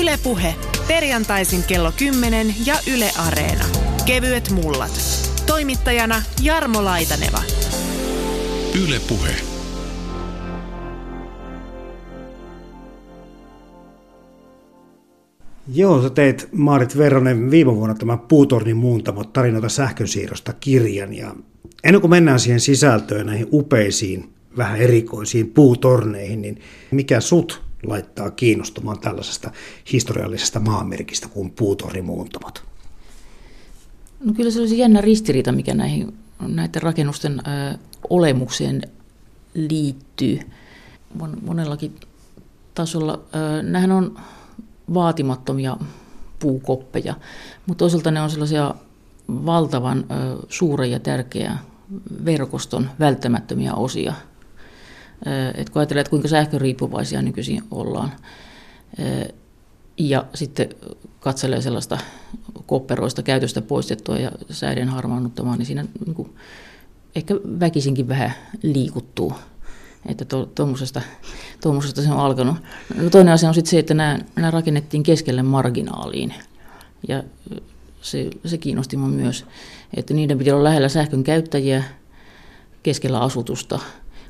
Yle Puhe. Perjantaisin kello 10 ja Yle Areena. Kevyet mullat. Toimittajana Jarmo Laitaneva. Yle Puhe. Joo, sä teit Maarit Verronen viime vuonna tämän Puutornin muuntamot tarinoita sähkönsiirrosta kirjan. Ja ennen kuin mennään siihen sisältöön, näihin upeisiin, vähän erikoisiin puutorneihin, niin mikä sut laittaa kiinnostumaan tällaisesta historiallisesta maamerkistä kuin Puutornin muuntamot? No kyllä se olisi jännä ristiriita, mikä näiden rakennusten olemukseen liittyy monellakin tasolla. Nämähän on vaatimattomia puukoppeja, mutta toisaalta ne on sellaisia valtavan suuren ja tärkeän verkoston välttämättömiä osia. Et kun ajatellaan, että kuinka sähköriippuvaisia nykyisin ollaan, ja sitten katselee sellaista kopperoista käytöstä poistettua ja säiden harmaannuttamaa, niin siinä niin ehkä väkisinkin vähän liikuttuu, että tuommoisesta se on alkanut. No toinen asia on sitten se, että nämä rakennettiin keskelle marginaaliin, ja se kiinnosti minua myös, että niiden piti olla lähellä sähkön käyttäjiä keskellä asutusta,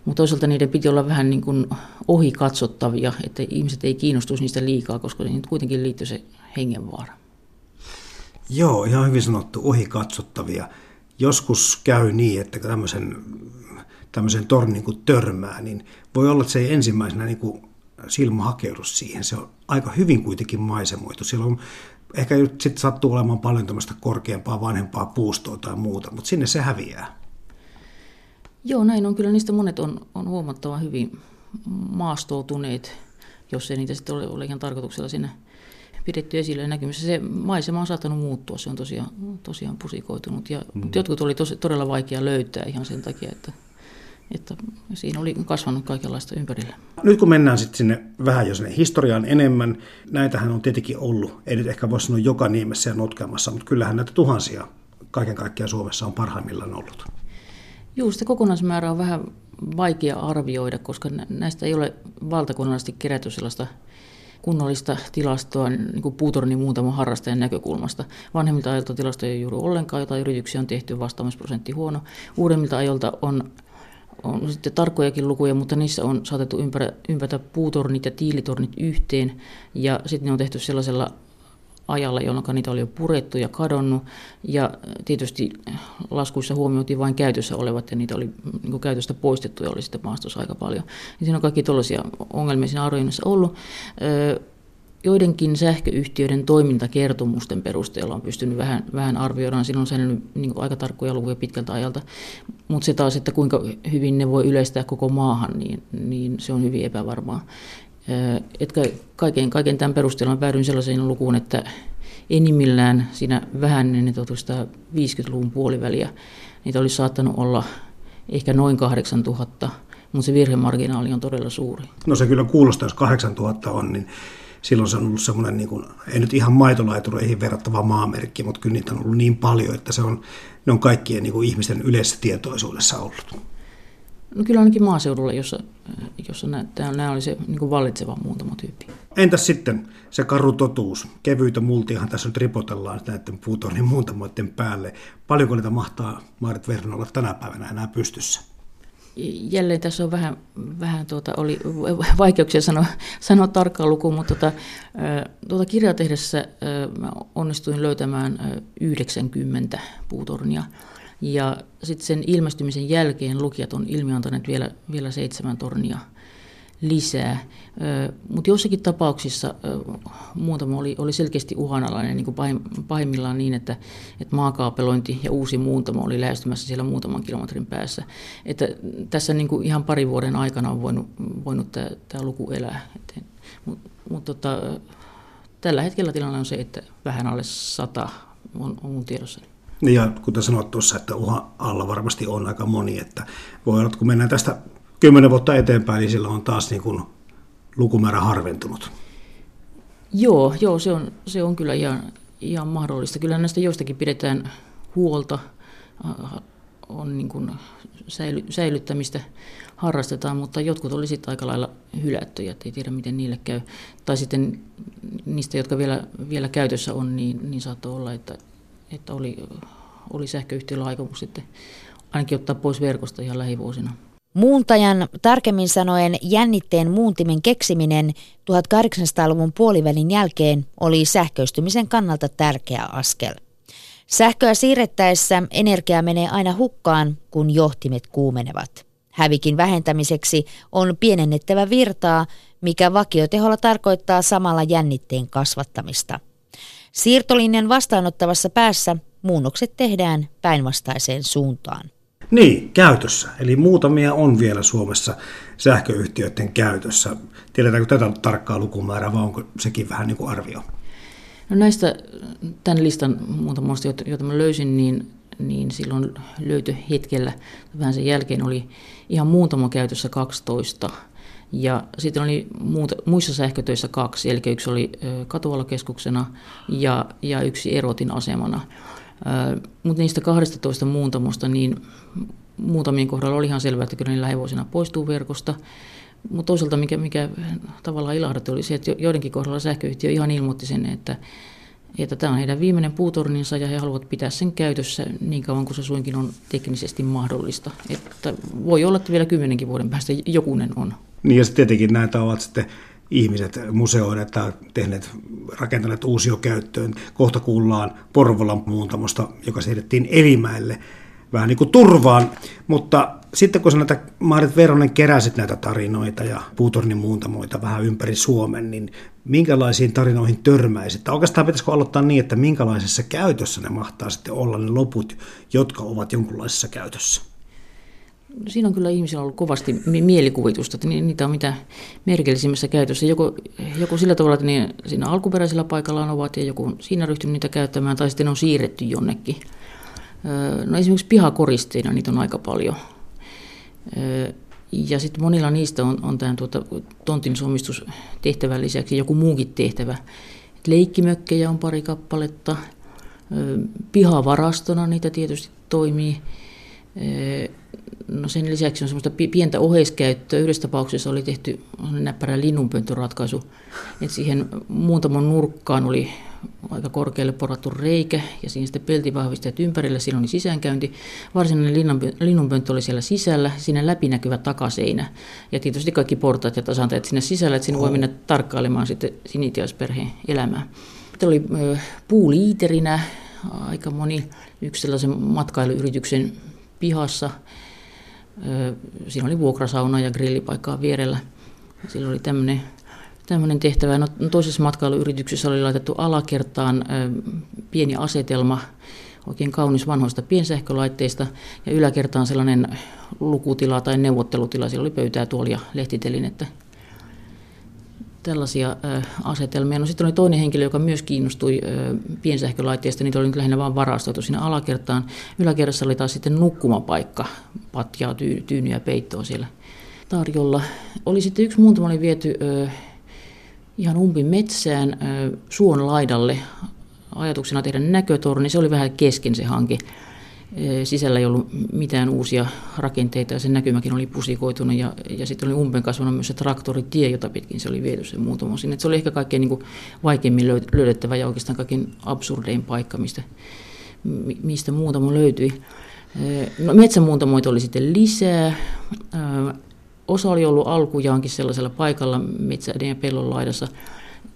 mutta toisaalta niiden piti olla vähän niin kuin ohi katsottavia, että ihmiset ei kiinnostuisi niistä liikaa, koska niihin kuitenkin liittyy se hengenvaara. Joo, ihan hyvin sanottu, ohi katsottavia. Joskus käy niin, että tämmöisen tornin kun törmää, niin voi olla, että se ei ensimmäisenä niin kuin silmä hakeudu siihen. Se on aika hyvin kuitenkin maisemoitu. Siellä on ehkä nyt sitten sattuu olemaan paljon tämmöistä korkeampaa, vanhempaa puustoa tai muuta, mutta sinne se häviää. Joo, näin on. Kyllä niistä monet on huomattavan hyvin maastoutuneet, jos ei niitä sitten ole ihan tarkoituksella siinä pidetty esille ja näkymissä. Se maisema on saattanut muuttua, se on tosiaan pusikoitunut. Ja, mutta jotkut oli todella vaikea löytää ihan sen takia, että siinä oli kasvanut kaikenlaista ympärillä. Nyt kun mennään sitten sinne vähän jo sinne historiaan enemmän, näitähän on tietenkin ollut. Ei nyt ehkä voi sanoa joka niemessä ja notkeamassa, mutta kyllähän näitä tuhansia kaiken kaikkiaan Suomessa on parhaimmillaan ollut. Joo, sitä kokonaismäärää on vähän vaikea arvioida, koska näistä ei ole valtakunnallisesti kerätty sellaista kunnollista tilastoa niin kuin puutornin muuntamon harrastajan näkökulmasta. Vanhemmilta ajoilta tilastoja ei juuri ollenkaan, jotain yrityksiä on tehty, vastaamisprosentti huono. Uudemmilta ajoilta on sitten tarkkojakin lukuja, mutta niissä on saatettu ympätä puutornit ja tiilitornit yhteen, ja sitten ne on tehty sellaisella ajalla, jolloin niitä oli jo purettu ja kadonnut, ja tietysti laskuissa huomioitiin vain käytössä olevat, ja niitä oli niin käytöstä poistettu, ja oli sitten maastossa aika paljon. Ja siinä on kaikki tuollaisia ongelmia siinä arvioinnissa ollut. Joidenkin sähköyhtiöiden toimintakertomusten perusteella on pystynyt vähän arvioidaan, siinä on säilynyt niin aika tarkkoja lukuja pitkältä ajalta, mutta se taas, että kuinka hyvin ne voi yleistää koko maahan, niin se on hyvin epävarmaa. Että kaiken tämän perusteella päädyin sellaiseen lukuun, että enimmillään siinä vähän ennen 1950-luvun puoliväliä niitä olisi saattanut olla ehkä noin 8000, mutta se virhemarginaali on todella suuri. No se kyllä kuulostaa, jos 8000 on, niin silloin se on ollut semmoinen, niin kuin, ei nyt ihan maitolaitureihin verrattava maamerkki, mutta kyllä niitä on ollut niin paljon, että ne on kaikkien niin kuin ihmisten yleisessä tietoisuudessa ollut. No kyllä ainakin maaseudulla, jossa nämä oli se niin kuin vallitseva muuntamotyyppi. Entäs sitten se karu totuus? Kevyitä multiahan tässä nyt ripotellaan näiden puutornin muuntamoiden päälle. Paljonko niitä mahtaa Maarit Verronen olla tänä päivänä enää pystyssä? Jälleen tässä on vähän oli vaikeuksia sanoa tarkkaa lukua, mutta tuota kirjaa tehdessä onnistuin löytämään 90 puutornia. Ja sitten sen ilmestymisen jälkeen lukijat on ilmiantaneet vielä 7 tornia lisää. Mutta jossakin tapauksissa muutama oli selkeästi uhanalainen, niin kuin pahimmillaan niin, että maakaapelointi ja uusi muuntamo oli lähestymässä siellä muutaman kilometrin päässä. Että tässä niin kuin ihan parin vuoden aikana on voinut tämä luku elää. Mutta tällä hetkellä tilanne on se, että vähän alle 100 on mun tiedossani. Ja kuten sanoit tuossa, että uhan alla varmasti on aika moni, että voi olla, että kun mennään tästä 10 vuotta eteenpäin, niin silloin on taas niin kuin lukumäärä harventunut. Joo, se on kyllä ihan mahdollista. Kyllä näistä joistakin pidetään huolta, on niin kuin säilyttämistä harrastetaan, mutta jotkut oli sitten aika lailla hylättyjä, ettei tiedä miten niille käy. Tai sitten niistä, jotka vielä käytössä on, niin saattoi olla, että oli sähköyhtiöllä aikomus sitten ainakin ottaa pois verkosta ihan lähivuosina. Muuntajan, tarkemmin sanoen jännitteen muuntimen keksiminen 1800-luvun puolivälin jälkeen oli sähköistymisen kannalta tärkeä askel. Sähköä siirrettäessä energia menee aina hukkaan, kun johtimet kuumenevat. Hävikin vähentämiseksi on pienennettävä virtaa, mikä vakioteholla tarkoittaa samalla jännitteen kasvattamista. Siirtolinjan vastaanottavassa päässä muunnokset tehdään päinvastaiseen suuntaan. Niin, käytössä. Eli muutamia on vielä Suomessa sähköyhtiöiden käytössä. Tiedetäänkö tätä tarkkaa lukumäärää, vai onko sekin vähän niin kuin arvio? No näistä tämän listan muutamasta, joita mä löysin, niin silloin löytöhetkellä, vähän sen jälkeen oli ihan muutama käytössä 12. Ja sitten oli muissa sähkötöissä 2, eli yksi oli katualakeskuksena ja yksi Erotin asemana. Mutta niistä 12 muuntamosta, niin muutamien kohdalla oli ihan selvää, että kyllä ne lähivuosina poistuu verkosta. Mutta toisaalta mikä tavallaan ilahdatti oli se, että joidenkin kohdalla sähköyhtiö ihan ilmoitti sen, että tämä on heidän viimeinen puutorninsa ja he haluavat pitää sen käytössä niin kauan kuin se suinkin on teknisesti mahdollista. Että voi olla, että vielä 10 vuoden päästä jokunen on. Niin ja tietenkin näitä ovat sitten ihmiset museoineet tai rakentaneet uusiokäyttöön. Kohta kuullaan Porvolan muuntamosta, joka siirrettiin Elimäelle vähän niin kuin turvaan, mutta sitten kun sä näitä, Maarit Veronen, keräsit näitä tarinoita ja puutornin muuntamoita vähän ympäri Suomen, niin minkälaisiin tarinoihin törmäisit? Tai oikeastaan pitäisikö aloittaa niin, että minkälaisessa käytössä ne mahtaa sitten olla ne loput, jotka ovat jonkunlaisessa käytössä? Siinä on kyllä ihmisillä ollut kovasti mielikuvitusta, että niitä on mitä merkillisimmässä käytössä. Joku sillä tavalla, että ne siinä alkuperäisellä paikallaan ovat ja joku on siinä ryhtynyt niitä käyttämään tai sitten on siirretty jonnekin. No esimerkiksi pihakoristeina niitä on aika paljon. Ja sitten monilla niistä on tämän tontin somistustehtävän lisäksi joku muukin tehtävä. Et leikkimökkejä on pari kappaletta, pihavarastona niitä tietysti toimii. No sen lisäksi on semmoista pientä oheiskäyttöä. Yhdessä tapauksessa oli tehty näppärä linnunpöntöratkaisu, että siihen muuntamon nurkkaan oli aika korkealle porattu reikä ja siinä sitten peltivahvistajat ympärillä, siinä oli sisäänkäynti. Varsinainen linnunpönttö oli siellä sisällä, siinä läpinäkyvä takaseinä ja tietysti kaikki portaat ja tasantajat sinne sisällä, että sinne voi mennä tarkkailemaan sitten sinitiaisperheen elämää. Sitten oli puuliiterinä aika moni yksi sellaisen matkailuyrityksen pihassa. Siinä oli vuokrasauna ja grillipaikkaa vierellä. Silloin oli tämmöinen tehtävä. No, toisessa matkailuyrityksessä oli laitettu alakertaan pieni asetelma, oikein kaunis vanhoista piensähkölaitteista, ja yläkertaan sellainen lukutila tai neuvottelutila. Siellä oli pöytää, tuolia, lehtitelinettä. Tällaisia asetelmia. No sitten oli toinen henkilö, joka myös kiinnostui piensähkölaitteista. Niitä oli nyt lähinnä vain varastoitu sinne alakertaan. Yläkerrassa oli taas sitten nukkumapaikka, patjaa, tyynyä, peittoa siellä tarjolla. Oli sitten yksi muutama oli viety ihan umpimetsään suon laidalle ajatuksena tehdä näkötorni. Se oli vähän kesken se hanke. Sisällä ei ollut mitään uusia rakenteita ja sen näkymäkin oli pusikoitunut ja sitten oli umpen kasvanut myös se traktoritie, jota pitkin se oli viety sen muutama sinne. Et se oli ehkä kaikkein niin kuin vaikeimmin löydettävä ja oikeastaan kaikkein absurdein paikka, mistä muutama löytyi. No, metsämuuntamoita oli sitten lisää. Osa oli ollut alkujaankin sellaisella paikalla metsäden ja pellon laidassa,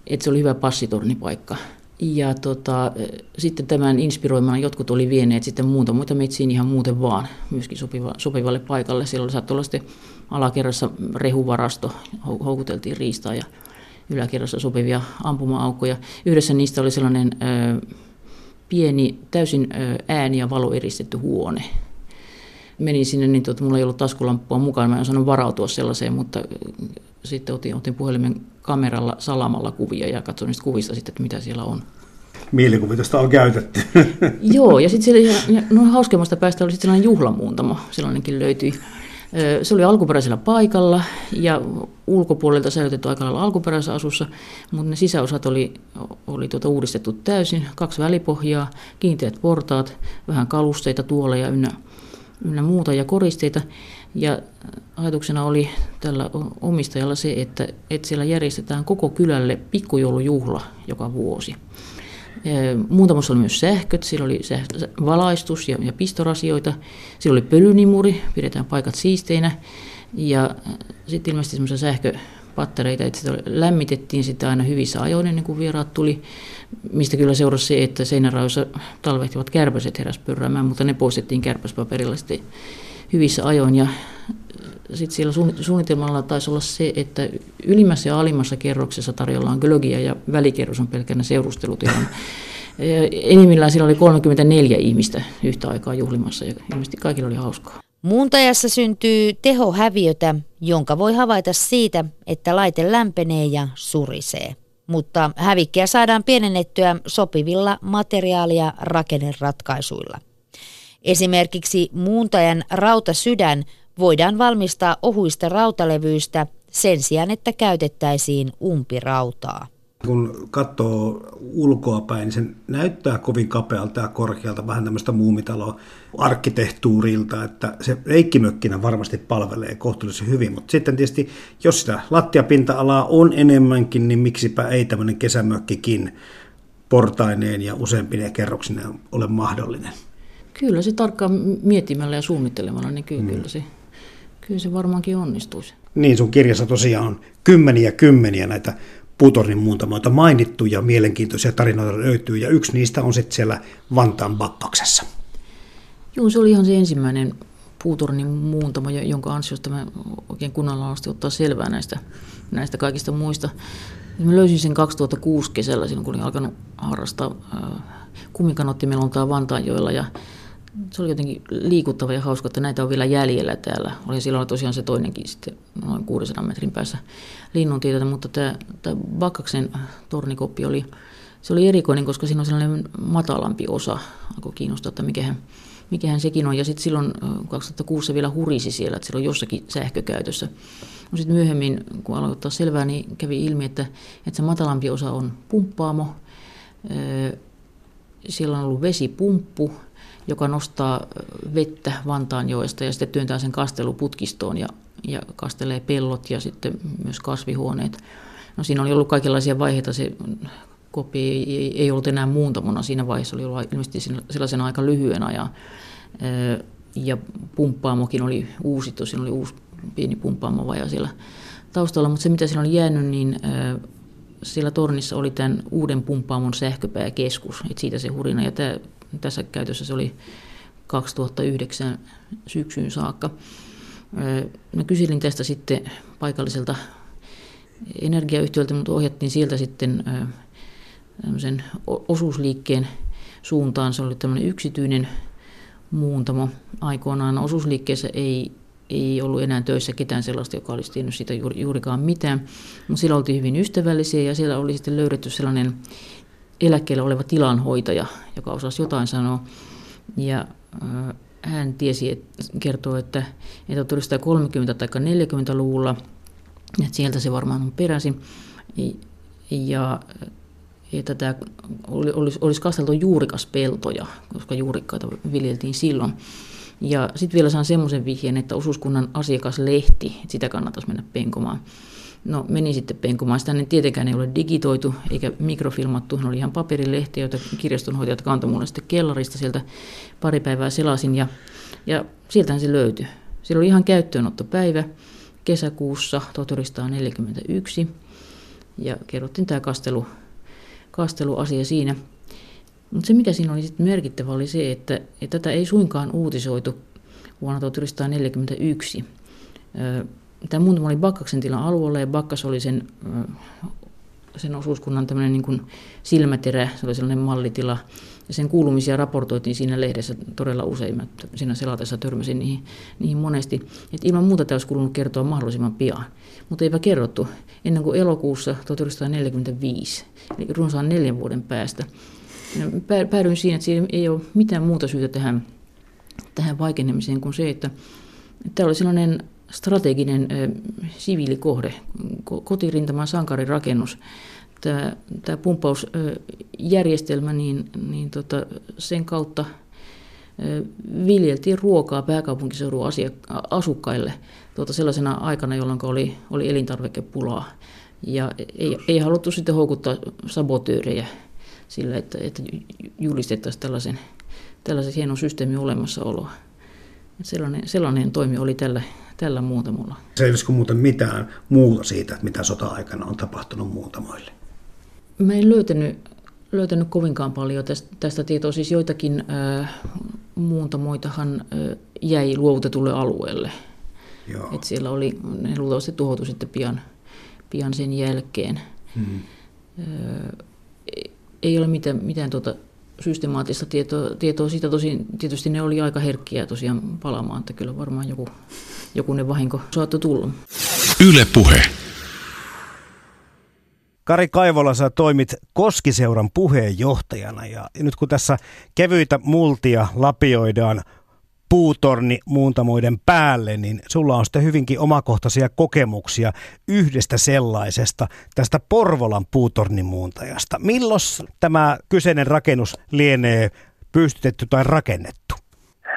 että se oli hyvä passitornipaikka. Ja sitten tämän inspiroimana jotkut oli vieneet sitten muita metsiin ihan muuten vaan myöskin sopivalle paikalle. Siellä saattoi olla sitten alakerrassa rehuvarasto, houkuteltiin riistaa ja yläkerrassa sopivia ampuma-aukkoja. Yhdessä niistä oli sellainen pieni, täysin ääni- ja valoeristetty huone. Menin sinne, niin mulla ei ollut taskulamppua mukaan, mä en saanut varautua sellaiseen, mutta sitten otin puhelimen kameralla salamalla kuvia ja katsoin niistä kuvista sitten, että mitä siellä on. Mielikuvitusta on käytetty. Joo, ja sitten siellä hauskemmasta päästä oli sitten sellainen juhlamuuntamo, sellainenkin löytyi. Se oli alkuperäisellä paikalla ja ulkopuolelta säilytetty aika lailla alkuperäisessä asussa, mutta ne sisäosat oli uudistettu täysin, 2 välipohjaa, kiinteät portaat, vähän kalusteita, tuoleja ynnä ynnä muuta ja koristeita. Ja ajatuksena oli tällä omistajalla se, että siellä järjestetään koko kylälle pikkujoulujuhla joka vuosi. Muuntamossa oli myös sähköt, siellä oli valaistus ja pistorasioita, siellä oli pölynimuri, pidetään paikat siisteinä ja sitten ilmeisesti semmoisia sähköpattereita, että sitä lämmitettiin sitä aina hyvissä ajoin ennen kuin vieraat tuli, mistä kyllä seurasi se, että seinärajoissa talvehtivat kärpäset heräsi pörräämään, mutta ne poistettiin kärpäspaperilla sitten hyvissä ajoin ja sitten siellä suunnitelmalla taisi olla se, että ylimmässä ja alimmassa kerroksessa tarjollaan glögiä ja välikerros on pelkänä seurustelutilan. Enimmillään siellä oli 34 ihmistä yhtä aikaa juhlimassa ja ilmeisesti kaikilla oli hauskaa. Muuntajassa syntyy tehohäviötä, jonka voi havaita siitä, että laite lämpenee ja surisee. Mutta hävikkiä saadaan pienennettyä sopivilla materiaalia ja rakenneratkaisuilla. Esimerkiksi muuntajan rautasydän voidaan valmistaa ohuista rautalevyistä sen sijaan, että käytettäisiin umpirautaa. Kun katsoo ulkoapäin, niin se näyttää kovin kapealta ja korkealta, vähän tämmöistä muumitalo-arkkitehtuurilta, että se reikkimökkinä varmasti palvelee kohtuullisen hyvin, mutta sitten tietysti, jos sitä lattiapinta-alaa on enemmänkin, niin miksipä ei tämmöinen kesämökkikin portaineen ja useampineen kerroksineen ole mahdollinen. Kyllä se tarkkaan miettimällä ja suunnittelemalla, niin kyllä se varmaankin onnistuisi. Niin, sun kirjassa tosiaan on kymmeniä näitä Puutornin muuntamoita mainittu ja mielenkiintoisia tarinoita löytyy. Ja yksi niistä on sitten siellä Vantaan Bappaksessa. Joo, se oli ihan se ensimmäinen Puutornin muuntamo, jonka ansiosta mä oikein kunnolla asti ottaa selvää näistä kaikista muista. Mä löysin sen 2006 kesällä, silloin kun olin alkanut harrastaa kumikanottimelontaa Vantaanjoella ja se oli jotenkin liikuttava ja hauska, että näitä on vielä jäljellä täällä. Oli silloin tosiaan se toinenkin sitten noin 600 metrin päässä Linnuntietä, mutta tämä Bakkaksen tornikoppi oli erikoinen, koska siinä on sellainen matalampi osa. Alkoi kiinnostaa, että mikähän sekin on. Ja sitten silloin 2006 se vielä hurisi siellä, että siellä on jossakin sähkökäytössä. No sitten myöhemmin, kun aloin ottaa selvää, niin kävi ilmi, että se matalampi osa on pumppaamo. Siellä on ollut vesipumppu, joka nostaa vettä Vantaanjoesta ja sitten työntää sen kasteluputkistoon ja kastelee pellot ja sitten myös kasvihuoneet. No siinä oli ollut kaikenlaisia vaiheita, se koppi ei ollut enää muuntamona siinä vaiheessa, oli ollut ilmeisesti sellaisen aika lyhyen ajan. Ja pumppaamokin oli uusittu, siinä oli uusi pieni pumppaamovaja siellä taustalla, mutta se mitä siinä oli jäänyt, niin siellä tornissa oli tämän uuden pumppaamon sähköpääkeskus, että siitä se hurina. Ja tässä käytössä se oli 2009 syksyyn saakka. Mä kyselin tästä sitten paikalliselta energiayhtiöltä, mutta ohjattiin sieltä sitten tämmöisen osuusliikkeen suuntaan. Se oli tämmöinen yksityinen muuntamo aikoinaan. Osuusliikkeessä ei ollut enää töissä ketään sellaista, joka olisi tiennyt siitä juurikaan mitään. Mutta siellä oltiin hyvin ystävällisiä ja siellä oli sitten löydetty sellainen eläkkeellä oleva tilanhoitaja, joka osasi jotain sanoa. Ja hän tiesi, kertoi, että tuli sitä 30- tai 40-luvulla, että sieltä se varmaan on peräisin. Ja että tämä olisi kasteltu juurikaspeltoja, koska juurikkaita viljeltiin silloin. Ja sitten vielä saan semmoisen vihjeen, että osuuskunnan asiakaslehti, että sitä kannattaisi mennä penkomaan. No meni sitten penkomaan. Sitä tietenkään ei ole digitoitu eikä mikrofilmattu. Ne oli ihan paperilehtiä, joita kirjastonhoitajat kantoi mulle sitten kellarista. Sieltä pari päivää selasin ja sieltähän se löytyi. Siellä oli ihan käyttöönottopäivä kesäkuussa 1941 ja kerrottiin tämä kasteluasia siinä. Mutta se, mikä siinä oli sitten merkittävä, oli se, että tätä ei suinkaan uutisoitu vuonna 1941. Tämä muuntamo oli Bakkaksen tilan alueella ja Bakkas oli sen osuuskunnan tämmöinen niin kuin silmäterä, se oli sellainen mallitila. Ja sen kuulumisia raportoitiin siinä lehdessä todella usein. Mä siinä selatessa törmäsin niihin monesti. Et ilman muuta tämä olisi kuulunut kertoa mahdollisimman pian. Mutta eipä kerrottu ennen kuin elokuussa 1945, eli runsaan 4 vuoden päästä. Päädyin siinä, että siinä ei ole mitään muuta syytä tähän vaikenemiseen kuin se, että tämä oli sellainen strateginen siviilikohde, kotirintaman sankarirakennus. Tämä pumppausjärjestelmä, niin sen kautta viljeltiin ruokaa pääkaupunkiseudun asukkaille sellaisena aikana, jolloin oli elintarvikepulaa. Ja ei haluttu sitten houkuttaa sabotöörejä sillä, että julistettaisiin tällaisen hienon systeemin olemassaoloa. Sellainen toimi oli tällä Muutamolla. Selvisikö muuten mitään muuta siitä, että mitä sota-aikana on tapahtunut Muutamoille? Mä en löytänyt kovinkaan paljon tästä tietoa. Siis joitakin Muuntamoitahan jäi luovutetulle alueelle. Joo. Et siellä oli, ne luultavasti tuhoutui sitten pian sen jälkeen. Mm-hmm. Ei ole mitään systemaattista tietoa siitä, tosin tietysti ne oli aika herkkiä tosiaan palaamaan, että kyllä varmaan jokunen vahinko saattoi tulla. Yle Puhe. Kari Kaivola, sä toimit Koskiseuran puheenjohtajana ja nyt kun tässä kevyitä multia lapioidaan puutorni muuntamoiden päälle, niin sulla on sitten hyvinkin omakohtaisia kokemuksia yhdestä sellaisesta, tästä Porvolan puutornimuuntajasta. Milloin tämä kyseinen rakennus lienee pystytetty tai rakennettu?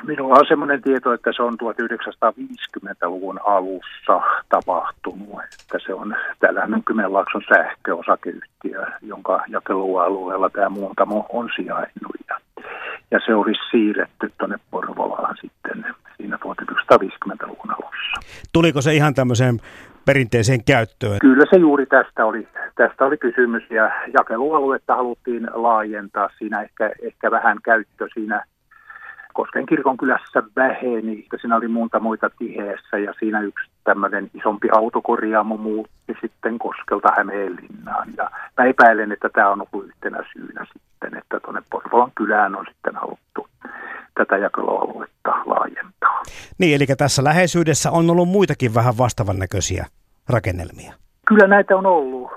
Minulla on semmoinen tieto, että se on 1950-luvun alussa tapahtunut. Että se on täällä Kymenlaakson sähköosakeyhtiö, jonka jakelualueella tämä Muuntamo on sijainnut. Ja se olisi siirretty tuonne Porvolaan sitten siinä 1950-luvun alussa. Tuliko se ihan tämmöiseen perinteiseen käyttöön? Kyllä se juuri tästä oli kysymys. Ja jakelualuetta haluttiin laajentaa. Siinä ehkä vähän käyttö siinä Kosken kirkonkylässä väheni, että siinä oli muuntamoita tiheessä ja siinä yksi tämmöinen isompi autokorjaamo muutti sitten Koskelta Hämeenlinnaan. Ja mä epäilen, että tämä on ollut yhtenä syynä sitten, että tuonne Porvolan kylään on sitten haluttu tätä jakelualuetta laajentaa. Niin, eli tässä läheisyydessä on ollut muitakin vähän vastaavan näköisiä rakennelmia. Kyllä näitä on ollut,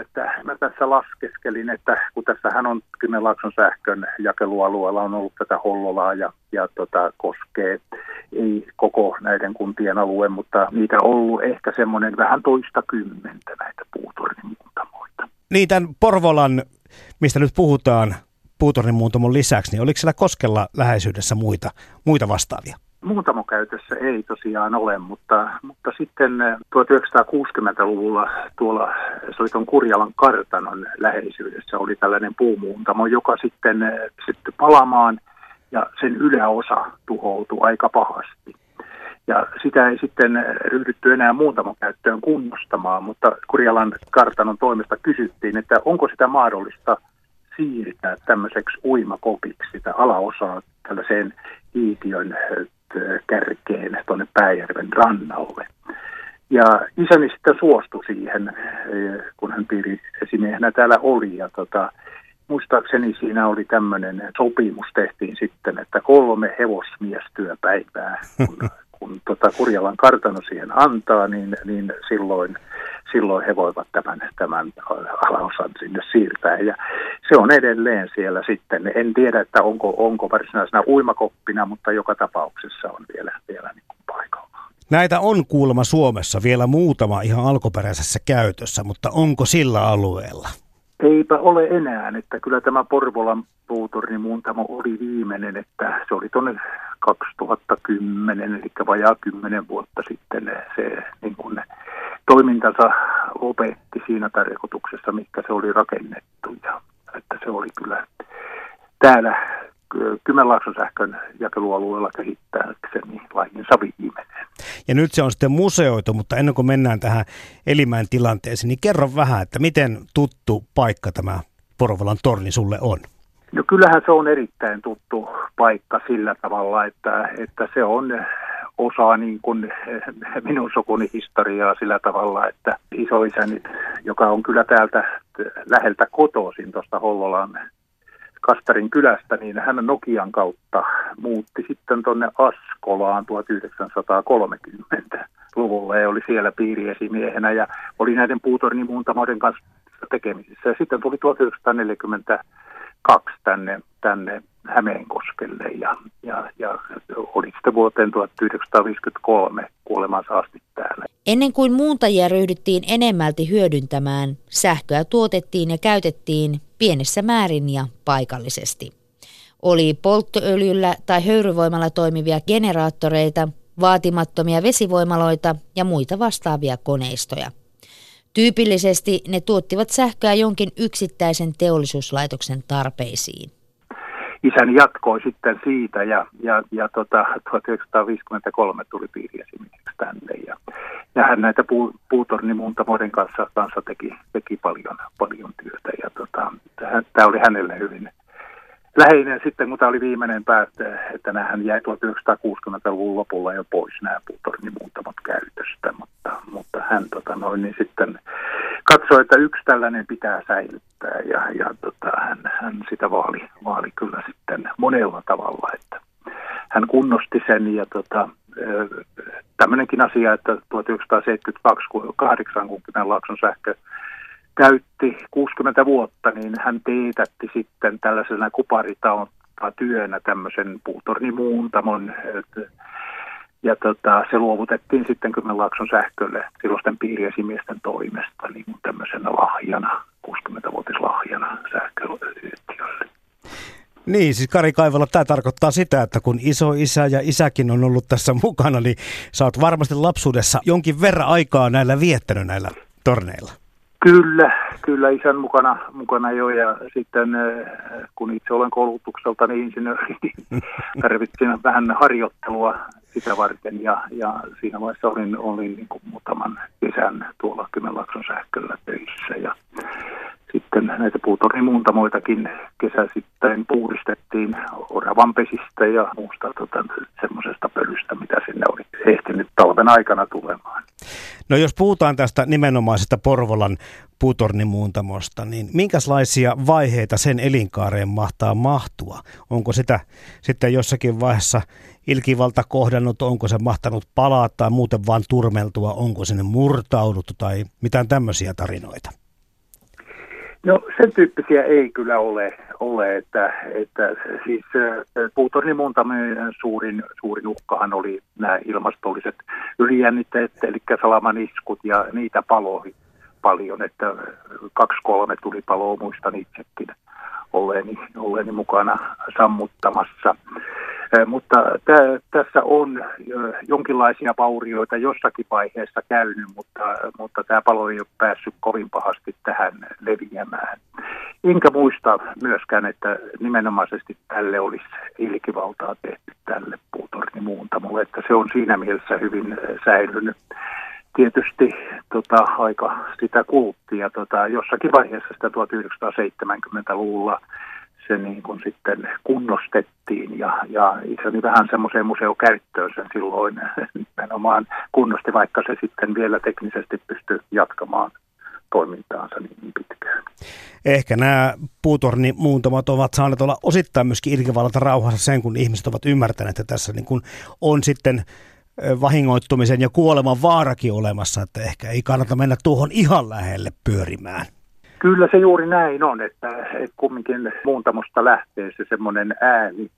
että mä tässä laskeskelin, että kun tässähän on Kymenlaakson sähkön jakelualueella on ollut tätä Hollolaa ja Koskee, ei koko näiden kuntien alue, mutta niitä on ollut ehkä semmoinen vähän toistakymmentä näitä puutornimuuntamoita. Niin tämän Porvolan, mistä nyt puhutaan puutornimuuntamon lisäksi, niin oliko siellä Koskella läheisyydessä muita vastaavia? Muuntamokäytössä ei tosiaan ole, mutta sitten 1960-luvulla tuolla, se oli tuon Kurjalan kartanon läheisyydessä, oli tällainen puumuuntamo, joka sitten syttyi palamaan ja sen yläosa tuhoutui aika pahasti. Ja sitä ei sitten ryhdytty enää muuntamokäyttöön kunnostamaan, mutta Kurjalan kartanon toimesta kysyttiin, että onko sitä mahdollista siirtää tämmöiseksi uimakopiksi sitä alaosaa tällaiseen Iition kärkeen tuonne Pääjärven rannalle. Ja isäni sitten suostui siihen, kun hän piirisimiehenä täällä oli. Ja muistaakseni siinä oli tämmöinen sopimus tehtiin sitten, että 3 hevosmiestyöpäivää, kun Kurjalan kartano siihen antaa, niin silloin he voivat tämän alaosan sinne siirtää. Ja se on edelleen siellä sitten. En tiedä, että onko varsinaisena uimakoppina, mutta joka tapauksessa on vielä niin kuin paikalla. Näitä on kuulemma Suomessa vielä muutama ihan alkuperäisessä käytössä, mutta onko sillä alueella? Eipä ole enää, että kyllä tämä Porvolan puutornimuuntamo oli viimeinen, että se oli tuonne 2010, eli vajaa 10 vuotta sitten se niin kuin toimintansa lopetti siinä tarkoituksessa, mikä se oli rakennettu. Ja, että se oli kyllä täällä Kymenlaakson sähkön jakelualueella kehittääkseni lajinsa viimeinen. Ja nyt se on sitten museoitu, mutta ennen kuin mennään tähän Elimäen tilanteeseen, niin kerro vähän, että miten tuttu paikka tämä Porvolan torni sulle on? No kyllähän se on erittäin tuttu paikka sillä tavalla, että se on osa niin kuin minun sukuni historiaa sillä tavalla, että isoisäni, joka on kyllä täältä läheltä kotoisin tuosta Hollolan Kastarin kylästä, niin hän Nokian kautta muutti sitten tuonne Askolaan 1930-luvulla ja oli siellä piiriesimiehenä ja oli näiden puutornimuuntamoiden kanssa tekemisissä. Ja sitten tuli 1942 tänne Hämeenkoskelle ja oli sitten vuoteen 1953 kuolemansa asti täällä. Ennen kuin muuntajia ryhdyttiin enemmälti hyödyntämään, sähköä tuotettiin ja käytettiin pienessä määrin ja paikallisesti. oli polttoöljyllä tai höyryvoimalla toimivia generaattoreita, vaatimattomia vesivoimaloita ja muita vastaavia koneistoja. Tyypillisesti ne tuottivat sähköä jonkin yksittäisen teollisuuslaitoksen tarpeisiin. Isäni jatkoi sitten siitä ja 1953 tuli piiriesimerkiksi tänne ja hän näitä puutornimuuntamoiden kanssa teki paljon työtä ja tämä oli hänelle hyvin läheinen sitten, kun tämä oli viimeinen päästö, että hän jäi 1960-luvun lopulla jo pois nämä puutornimuuntamot käytöstä, mutta hän niin sitten katsoi, että yksi tällainen pitää säilyttää hän sitä vaali kyllä sitten monella tavalla, että hän kunnosti sen ja tämmöinenkin asia, että 1978, kun Kymenlaakson sähkö käytti 60 vuotta, niin hän teetätti sitten tällaisena kuparitauntatyönä tämmöisen puutornimuuntamon. Se luovutettiin sitten Kymenlaakson sähkölle silloisten piiriesimiesten toimesta niin tämmöisenä lahjana, 60-vuotislahjana sähköyhtiölle. Niin, siis Kari Kaivola, tämä tarkoittaa sitä, että kun isoisä ja isäkin on ollut tässä mukana, niin sä oot varmasti lapsuudessa jonkin verran aikaa näillä viettänyt näillä torneilla. Kyllä isän mukana jo, ja sitten kun itse olen koulutukseltani insinööri, niin tarvitsin vähän harjoittelua sitä varten ja siinä vaiheessa olin niin kuin muutaman kesän tuolla Kymenlaakson sähköllä töissä ja sitten näitä puutornimuuntamoitakin kesä sitten puhdistettiin oravanpesistä ja muusta semmoisesta pölystä, mitä sinne oli ehtinyt talven aikana tulemaan. No jos puhutaan tästä nimenomaisesta Porvolan puutornimuuntamosta, niin minkälaisia vaiheita sen elinkaareen mahtaa mahtua? Onko sitä sitten jossakin vaiheessa ilkivalta kohdannut, onko se mahtanut palata, muuten vaan turmeltua, onko sinne murtauduttu tai mitään tämmöisiä tarinoita? No sen tyyppisiä ei kyllä ole että siis puutornimuuntamojen suurin uhkahan oli nämä ilmastolliset ylijännitteet, eli salamaniskut ja niitä paloi paljon, että 2-3 tuli paloa, muistan itsekin olleeni mukana sammuttamassa. Mutta tässä on jonkinlaisia vaurioita jossakin vaiheessa käynyt, mutta tämä palo ei ole päässyt kovin pahasti tähän leviämään. Enkä muista myöskään, että nimenomaisesti tälle olisi ilkivaltaa tehty tälle puutornimuuntamolle, että se on siinä mielessä hyvin säilynyt. Tietysti aika sitä kultti ja jossakin vaiheessa sitä 1970-luvulla se niin kuin sitten kunnostettiin ja isäni vähän semmoiseen museokäyttöön sen silloin nimenomaan kunnosti, vaikka se sitten vielä teknisesti pystyi jatkamaan toimintaansa niin pitkään. Ehkä nämä puutornimuuntamat ovat saaneet olla osittain myöskin ilkivallalta rauhassa sen, kun ihmiset ovat ymmärtäneet, että tässä niin kuin on sitten vahingoittumisen ja kuoleman vaarakin olemassa, että ehkä ei kannata mennä tuohon ihan lähelle pyörimään. Kyllä se juuri näin on, että kumminkin muuntamosta lähtee se semmoinen ääni,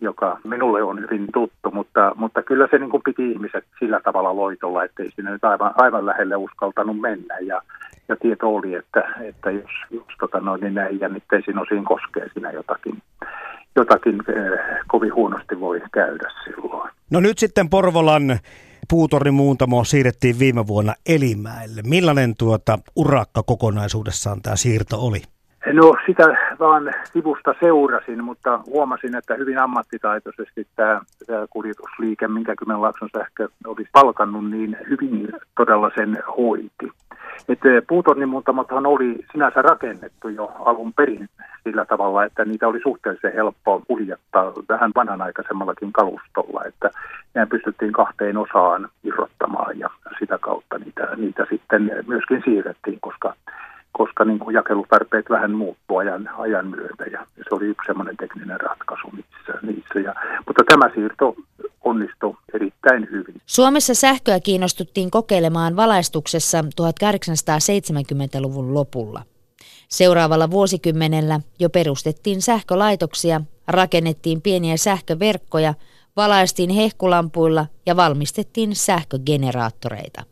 joka minulle on hyvin tuttu, mutta kyllä se niin kuin piti ihmiset sillä tavalla loitolla, ettei siinä nyt aivan lähelle uskaltanut mennä. Ja tieto oli, että jos niin näin jännitteisiin osiin koskee siinä jotakin kovin huonosti voi käydä silloin. No nyt sitten Porvolan puutornimuuntamo siirrettiin viime vuonna Elimäelle. Millainen urakka kokonaisuudessaan tämä siirto oli? No sitä vaan sivusta seurasin, mutta huomasin, että hyvin ammattitaitoisesti tämä kuljetusliike, minkä Kymenlaakson sähkö olisi palkannut, niin hyvin todella sen hoiti. Että puutornimuuntamothan oli sinänsä rakennettu jo alun perin sillä tavalla, että niitä oli suhteellisen helppoa kuljettaa vähän vanhanaikaisemmallakin kalustolla, että nämä pystyttiin 2 osaan irrottamaan ja sitä kautta niitä sitten myöskin siirrettiin, koska niin kuin jakelutarpeet vähän muuttuu ajan myötä ja se oli yksi semmoinen tekninen ratkaisu niissä. Mutta tämä siirto onnistui erittäin hyvin. Suomessa sähköä kiinnostuttiin kokeilemaan valaistuksessa 1870-luvun lopulla. Seuraavalla vuosikymmenellä jo perustettiin sähkölaitoksia, rakennettiin pieniä sähköverkkoja, valaistiin hehkulampuilla ja valmistettiin sähkögeneraattoreita.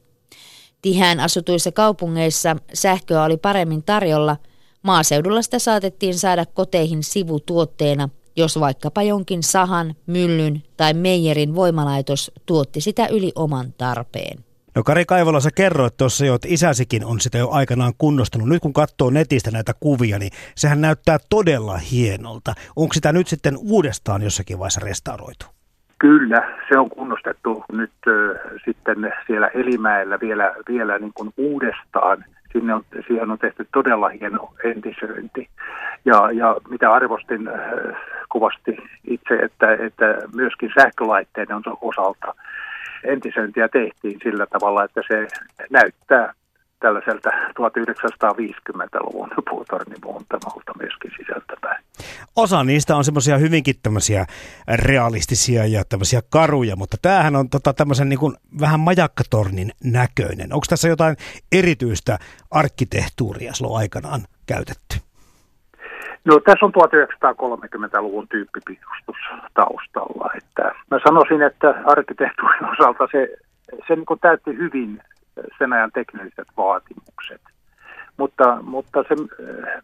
Tiheään asutuissa kaupungeissa sähköä oli paremmin tarjolla, maaseudulla sitä saatettiin saada koteihin sivutuotteena jos vaikkapa jonkin sahan, myllyn tai meijerin voimalaitos tuotti sitä yli oman tarpeen. No Kari Kaivola, sä kerroit tuossa jo, että isäsikin on sitä jo aikanaan kunnostanut. Nyt kun katsoo netistä näitä kuvia, niin sehän näyttää todella hienolta. Onko sitä nyt sitten uudestaan jossakin vaiheessa restauroitu? Kyllä, se on kunnostettu nyt sitten siellä Elimäellä vielä niin kuin uudestaan. Siihen on tehty todella hieno entisöinti. Ja mitä arvostin kovasti itse, että myöskin sähkölaitteiden osalta entisöintiä tehtiin sillä tavalla, että se näyttää tällaiselta 1950-luvun puutornimuuntamalta myöskin sisältäpäin. Osa niistä on semmoisia hyvinkin tämmöisiä realistisia ja tämmöisiä karuja, mutta tämähän on tämmöisen niin kuin vähän majakkatornin näköinen. Onko tässä jotain erityistä arkkitehtuuria silloin aikanaan käytetty? No tässä on 1930-luvun tyyppipiirustus taustalla. Että mä sanoisin, että arkkitehtuurin osalta se niin kuin täytti hyvin sen ajan tekniset vaatimukset. Mutta se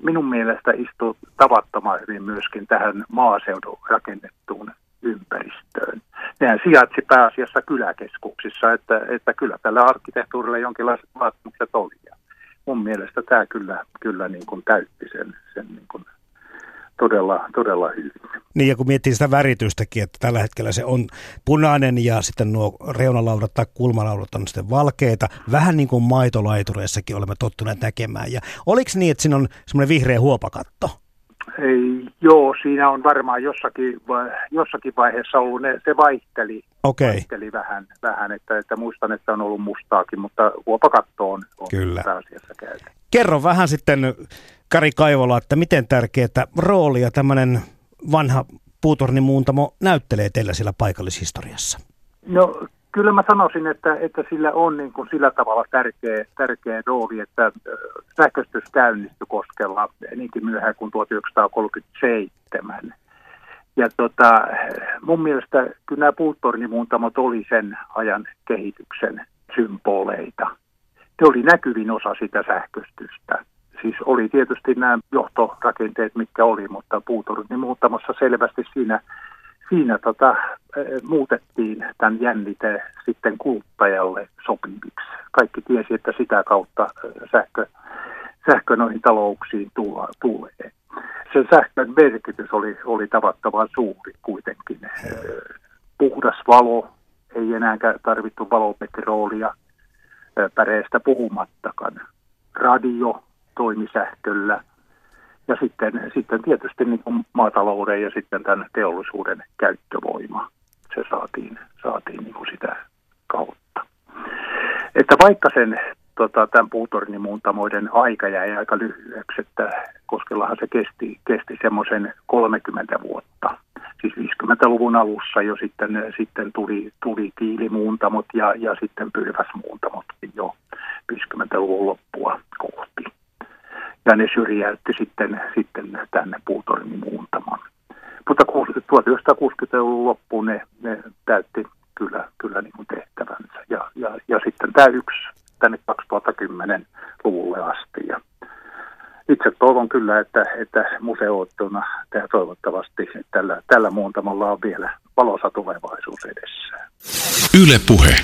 minun mielestä istuu tavattoman hyvin myöskin tähän maaseudun rakennettuun ympäristöön. Nehän sijaitsi pääasiassa kyläkeskuksissa, että kyllä tällä arkkitehtuurilla jonkinlaiset vaatimukset oli. Ja mun mielestä tämä kyllä niin kuin täytti sen niin kuin todella hyvin. Niin, ja kun miettii sitä väritystäkin, että tällä hetkellä se on punainen ja sitten nuo reunalaudat tai kulmalaudat on sitten valkeita. Vähän niin kuin maitolaitureissakin olemme tottuneet näkemään. Ja oliko niin, että siinä on semmoinen vihreä huopakatto? Ei, joo, siinä on varmaan jossakin vaiheessa ollut, se vaihteli. Okay. Vaihteli vähän että muistan, että on ollut mustaakin, mutta huopakatto on pääasiassa käytetty. Kerro vähän sitten, Kari Kaivola, että miten tärkeää roolia tämmöinen vanha puutornimuuntamo näyttelee teillä siellä paikallishistoriassa? No kyllä mä sanoisin, että sillä on niin kuin sillä tavalla tärkeä rooli, että sähköistys käynnistyi Koskella niinkin myöhään kuin 1937. Ja mun mielestä kyllä nämä puutornimuuntamot oli sen ajan kehityksen symboleita. Ne oli näkyvin osa sitä sähköistystä. Siis oli tietysti nämä johtorakenteet, mitkä oli, mutta puutornimuuntamossa selvästi siinä muutettiin tämän jännite sitten kuluttajalle sopiviksi. Kaikki tiesi, että sitä kautta sähkö noihin talouksiin tulee. Sen sähkön merkitys oli tavattoman suuri kuitenkin. Puhdas valo, ei enää tarvittu valopetroolia päreestä puhumattakaan. Radio toimi sähköllä. Ja sitten tietysti niin kuin maatalouden ja sitten tämän teollisuuden käyttövoima, se saatiin niin kuin sitä kautta. Että vaikka sen tämän puutornimuuntamoiden aika jäi aika lyhyeksi, että Koskellahan se kesti semmoisen 30 vuotta. Siis 50-luvun alussa jo sitten tuli tiilimuuntamot ja sitten pylväsmuuntamot jo 50-luvun loppua kohti. Ja ne syrjäytti sitten tänne puutornimuuntamon. Mutta 1960-luvun loppuun ne täytti kyllä niin kuin tehtävänsä. Ja sitten tämä yksi tänne 2010-luvulle asti. Ja itse toivon kyllä, että museoittuna tämä toivottavasti tällä muuntamolla on vielä valoisa tulevaisuus edessään. Yle Puhe.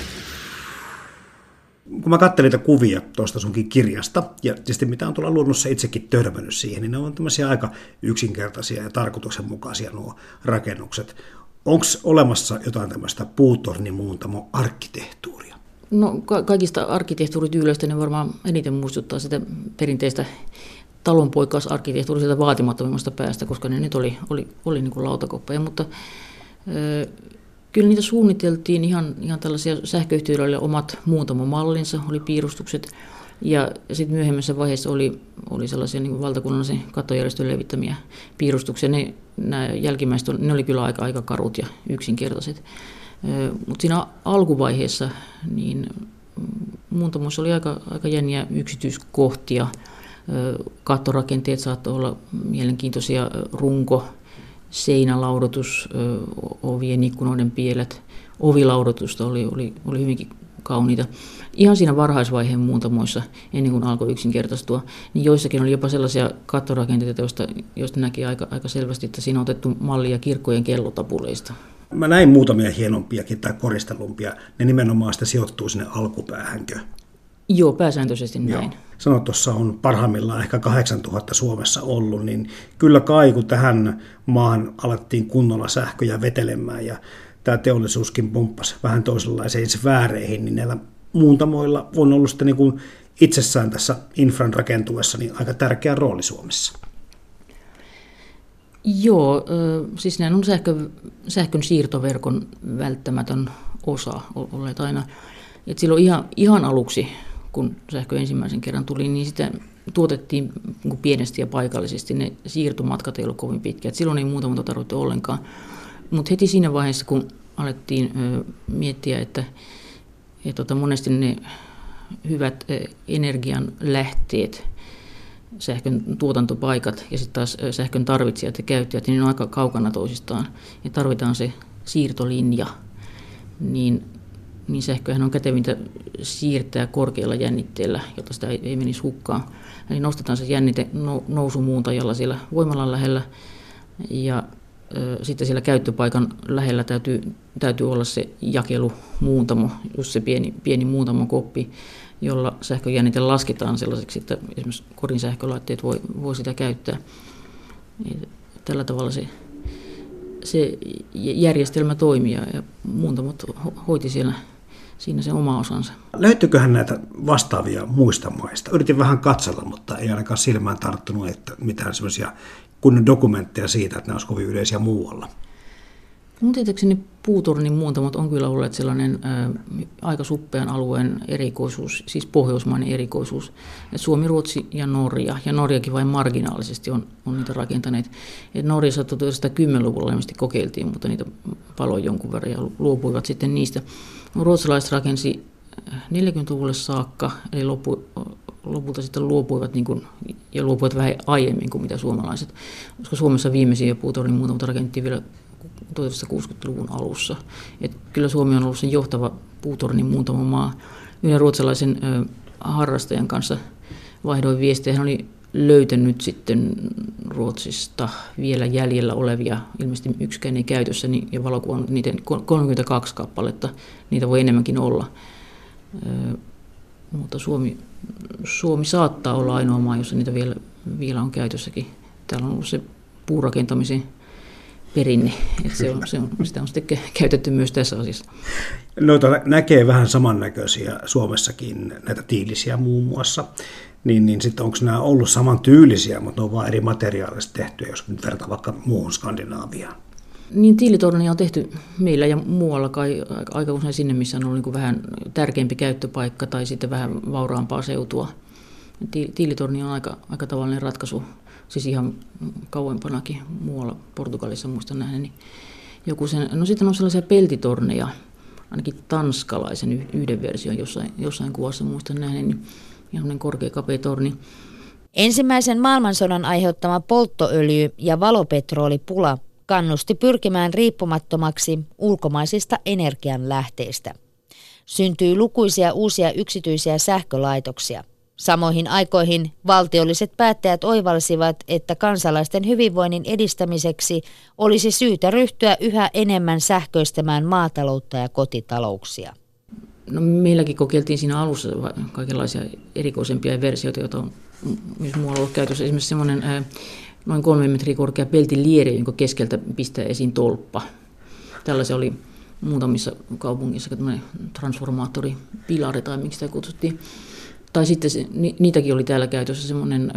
Kun mä katselin niitä kuvia tuosta sunkin kirjasta, ja tietysti mitä on tuolla luonnossa itsekin törmännyt siihen, niin ne on tämmöisiä aika yksinkertaisia ja tarkoituksenmukaisia nuo rakennukset. Onko olemassa jotain tämmöistä puutornimuuntamo-arkkitehtuuria? No kaikista arkkitehtuurityyleistä ne varmaan eniten muistuttaa sitä perinteistä talonpoikaisarkkitehtuuria sieltä vaatimattomimmasta päästä, koska ne nyt oli niin kuin lautakoppeja, mutta kyllä niitä suunniteltiin ihan tällaisia sähköyhtiöille omat muuntamomallinsa, oli piirustukset ja sitten myöhemmässä vaiheessa oli sellaisia niin kuin valtakunnallisen kattojärjestön levittämiä piirustuksia. Nämä jälkimmäiset oli kyllä aika karut ja yksinkertaiset, mutta siinä alkuvaiheessa niin muuntamoissa oli aika jänniä yksityiskohtia. Kattorakenteet saattoi olla mielenkiintoisia, runko, seinälaudotus, ovien ikkunoiden pielet, ovilaudotusta oli hyvinkin kauniita. Ihan siinä varhaisvaiheen muuntamoissa, ennen kuin alkoi yksinkertaistua, niin joissakin oli jopa sellaisia kattorakenteita, joista näki aika selvästi, että siinä on otettu mallia kirkkojen kellotapuleista. Mä näin muutamia hienompiakin tai koristelumpia, ne nimenomaan sitä sijoittuu sinne alkupäähänkö? Joo, pääsääntöisesti näin. Sanoit, tuossa on parhaimmillaan ehkä 8000 Suomessa ollut, niin kyllä kai kun tähän maahan alettiin kunnolla sähköjä vetelemään ja tämä teollisuuskin pomppasi vähän toisenlaisiin sfääreihin, niin näillä muuntamoilla on ollut sitten niin kuin itsessään tässä infran rakentuessa niin aika tärkeä rooli Suomessa. Joo, siis nämä on sähkön siirtoverkon välttämätön osa olleet aina. Et silloin ihan aluksi, kun sähkö ensimmäisen kerran tuli, niin sitä tuotettiin pienesti ja paikallisesti. Ne siirtomatkat ei ollut kovin pitkiä. Et silloin ei muuta monta tarvittu ollenkaan. Mutta heti siinä vaiheessa, kun alettiin miettiä, että monesti ne hyvät energian lähteet, sähkön tuotantopaikat ja sitten taas sähkön tarvitsijat ja käyttäjät, niin ne on aika kaukana toisistaan ja tarvitaan se siirtolinja, niin sähköhän on kätevintä siirtää korkealla jännitteellä, jotta sitä ei menisi hukkaan. Eli nostetaan se jännite nousumuuntajalla siellä voimalan lähellä ja sitten siellä käyttöpaikan lähellä täytyy olla se jakelumuuntamo, just se pieni muuntamokoppi, jolla sähköjännite lasketaan sellaiseksi, että esimerkiksi kodin sähkölaitteet voi sitä käyttää. Tällä tavalla se järjestelmä toimii ja muuntamot hoiti siinä se oma osansa. Löytyiköhän näitä vastaavia muista maista? Yritin vähän katsella, mutta ei ainakaan silmään tarttunut, että mitään semmoisia kunnon dokumentteja siitä, että nämä olisi kovin yleisiä muualla. Mun tietääkseni puutornin muuntamot on kyllä olleet sellainen aika suppean alueen erikoisuus, siis pohjoismainen erikoisuus. Et Suomi, Ruotsi ja Norja, ja Norjakin vain marginaalisesti on niitä rakentaneet. Et Norjassa 1910-luvulla ilmeisesti kokeiltiin, mutta niitä paloi jonkun verran ja luopuivat sitten niistä. Ruotsalaiset rakensi 40-luvulle saakka, eli lopulta sitten luopuivat, ja luopuivat vähän aiemmin kuin mitä suomalaiset, koska Suomessa viimeisiä puutornin muuntamot rakennettiin vielä 1960-luvun alussa. Et kyllä Suomi on ollut sen johtava puutornin muutama maa. Yhden ruotsalaisen harrastajan kanssa vaihdoin viestejä. Hän oli löytänyt sitten Ruotsista vielä jäljellä olevia, ilmeisesti yksikään ei käytössä, ja valokuvannut niiden 32 kappaletta. Niitä voi enemmänkin olla. Mutta Suomi saattaa olla ainoa maa, jossa niitä vielä on käytössäkin. Täällä on ollut se puurakentamisen perinne. Sitä on sitten käytetty myös tässä asiassa. Noita näkee vähän samannäköisiä Suomessakin, näitä tiilisiä muun muassa. Niin sitten onko nämä ollut samantyylisiä, mutta ne on vaan eri materiaalista tehtyä, jos nyt vertaa vaikka muuhun Skandinaaviaan? Niin, tiilitornia on tehty meillä ja muualla kai aika usein sinne, missä on ollut niin kuin vähän tärkeämpi käyttöpaikka tai sitten vähän vauraampaa seutua. Tiilitorni on aika tavallinen ratkaisu. Siis ihan kauempanakin muualla Portugalissa muistan nähden. Niin joku sen, no sitten on sellaisia peltitorneja, ainakin tanskalaisen yhden version jossain kuvassa muistan nähden, niin ihan korkea kapea torni. Ensimmäisen maailmansodan aiheuttama polttoöljy- ja valopetroolipula kannusti pyrkimään riippumattomaksi ulkomaisista energianlähteistä. Syntyi lukuisia uusia yksityisiä sähkölaitoksia. Samoihin aikoihin valtiolliset päättäjät oivalsivat, että kansalaisten hyvinvoinnin edistämiseksi olisi syytä ryhtyä yhä enemmän sähköistämään maataloutta ja kotitalouksia. No, meilläkin kokeiltiin siinä alussa kaikenlaisia erikoisempia versioita, joita on myös muualla ollut käytössä. Esimerkiksi semmoinen noin 3 metriä korkea peltilieri, jonka keskeltä pistää esiin tolppa. Tällaisia oli muutamissa kaupungissa, tämmöinen transformaattoripilari tai miksi sitä kutsuttiin. Tai sitten niitäkin oli täällä käytössä semmoinen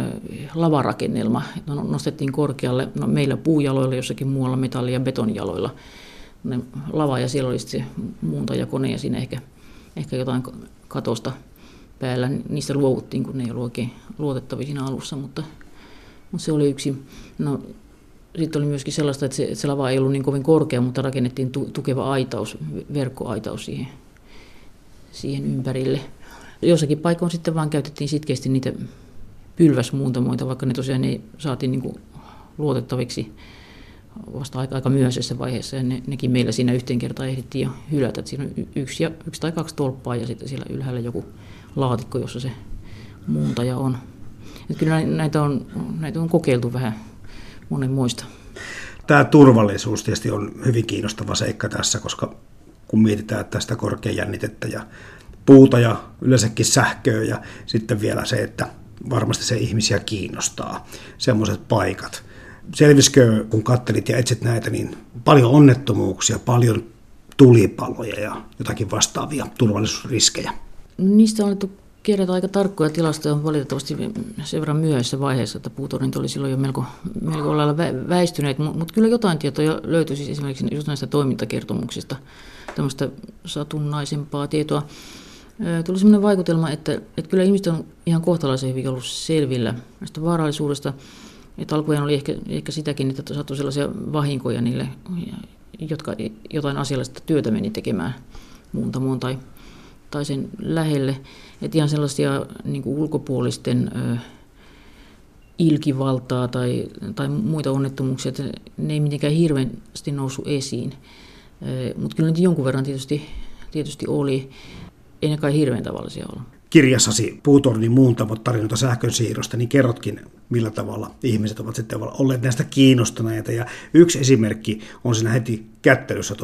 lavarakennelma, että nostettiin korkealle, no meillä puujaloilla, jossakin muualla metalli- ja betonijaloilla ne lava, ja siellä oli sitten muuntajakone ja siinä ehkä jotain katosta päällä. Niistä luovuttiin, kun ne ei ollut oikein luotettavia siinä alussa, mutta se oli yksi. No, sitten oli myöskin sellaista, että se lava ei ollut niin kovin korkea, mutta rakennettiin tukeva aitaus, verkkoaitaus siihen ympärille. Jossakin paikoin sitten vaan käytettiin sitkeästi niitä pylväsmuuntamoita, vaikka ne tosiaan ei saatiin niin kuin luotettaviksi vasta aika myöhäisessä vaiheessa, ja nekin meillä siinä yhteen kertaan ehdittiin jo hylätä. Siinä on yksi tai kaksi tolppaa ja sitten siellä ylhäällä joku laatikko, jossa se muuntaja on. Et kyllä näitä on kokeiltu vähän monenmoista. Tämä turvallisuus tietysti on hyvin kiinnostava seikka tässä, koska kun mietitään tästä korkeajännitettä ja puuta ja yleensäkin sähköä ja sitten vielä se, että varmasti se ihmisiä kiinnostaa, semmoiset paikat. Selvisikö, kun katselit ja etsit näitä, niin paljon onnettomuuksia, paljon tulipaloja ja jotakin vastaavia turvallisuusriskejä? Niistä on annettu kerätä aika tarkkoja tilastoja, valitettavasti sen verran myöhäisessä vaiheessa, että puutornit oli silloin jo melko lailla väistyneet, mutta kyllä jotain tietoja löytyi siis esimerkiksi just näistä toimintakertomuksista, tämmöistä satunnaisempaa tietoa. Tuli sellainen vaikutelma, että kyllä ihmiset on ihan kohtalaisen hyvin ollut selvillä näistä vaarallisuudesta. Että alkujaan oli ehkä sitäkin, että sattui sellaisia vahinkoja niille, jotka jotain asiallista työtä meni tekemään muuntamoon tai sen lähelle. Että ihan sellaisia niin kuin ulkopuolisten ilkivaltaa tai muita onnettomuuksia, että ne ei mitenkään hirveästi noussut esiin. Mutta kyllä nyt jonkun verran tietysti oli. Ei ne kai hirveän tavallisia olla. Kirjassasi Puutornin muuntamot tarinoita sähkönsiirrosta, niin kerrotkin, millä tavalla ihmiset ovat sitten olleet näistä kiinnostuneita. Ja yksi esimerkki on siinä heti kättelyssä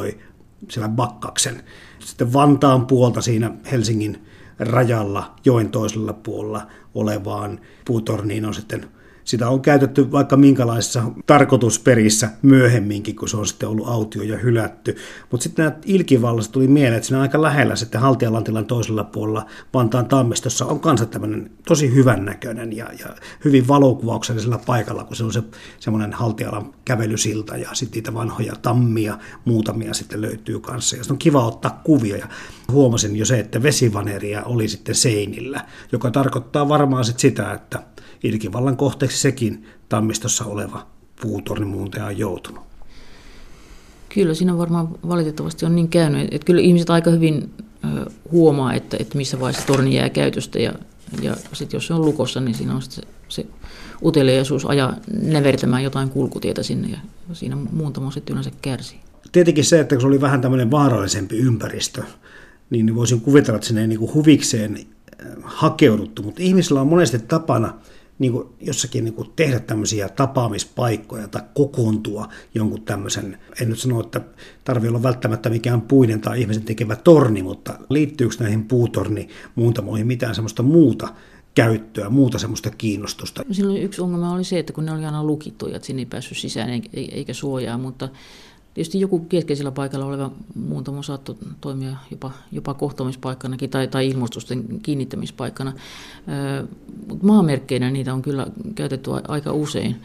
siellä Bakkaksen. Sitten Vantaan puolta siinä Helsingin rajalla joen toisella puolella olevaan puutorniin on sitten, sitä on käytetty vaikka minkälaisissa tarkoitusperissä myöhemminkin, kun se on sitten ollut autio ja hylätty. Mutta sitten nämä ilkivallasta tuli mieleen, että siinä aika lähellä sitten Haltialantilan toisella puolella Vantaan Tammistossa on kanssa tämmöinen tosi hyvän näköinen ja hyvin valokuvauksellisella paikalla, kun se on semmoinen Haltialan kävelysilta ja sitten niitä vanhoja tammia, muutamia sitten löytyy kanssa. Ja se on kiva ottaa kuvia ja huomasin jo se, että vesivaneria oli sitten seinillä, joka tarkoittaa varmaan sitten sitä, että ilkivallan kohteeksi sekin Tammistossa oleva puutornimuuntaja on joutunut. Kyllä, siinä varmaan valitettavasti on niin käynyt, että kyllä ihmiset aika hyvin huomaa, että missä vaiheessa torni jää käytöstä ja sitten jos se on lukossa, niin siinä on se uteliaisuus ajaa nävertämään jotain kulkutietä sinne ja siinä muuntamo sitten yleensä kärsii. Tietenkin se, että kun se oli vähän tämmöinen vaarallisempi ympäristö, niin voisin kuvitella, että sinne ei niin kuin huvikseen hakeuduttu, mutta ihmisillä on monesti tapana niin kuin jossakin niin kuin tehdä tämmöisiä tapaamispaikkoja tai kokoontua jonkun tämmöisen, en nyt sano, että tarvitse olla välttämättä mikään puinen tai ihmisen tekevä torni, mutta liittyykö näihin puutornimuuntamoihin mitään semmoista muuta käyttöä, muuta semmoista kiinnostusta? Silloin yksi ongelma oli se, että kun ne oli aina lukittuja, että sinne ei päässyt sisään eikä suojaa, mutta tietysti joku keskeisellä paikalla oleva muuntamo saattoi toimia jopa kohtaamispaikkanakin tai ilmoitusten kiinnittämispaikkana. Maamerkkeinä niitä on kyllä käytetty aika usein.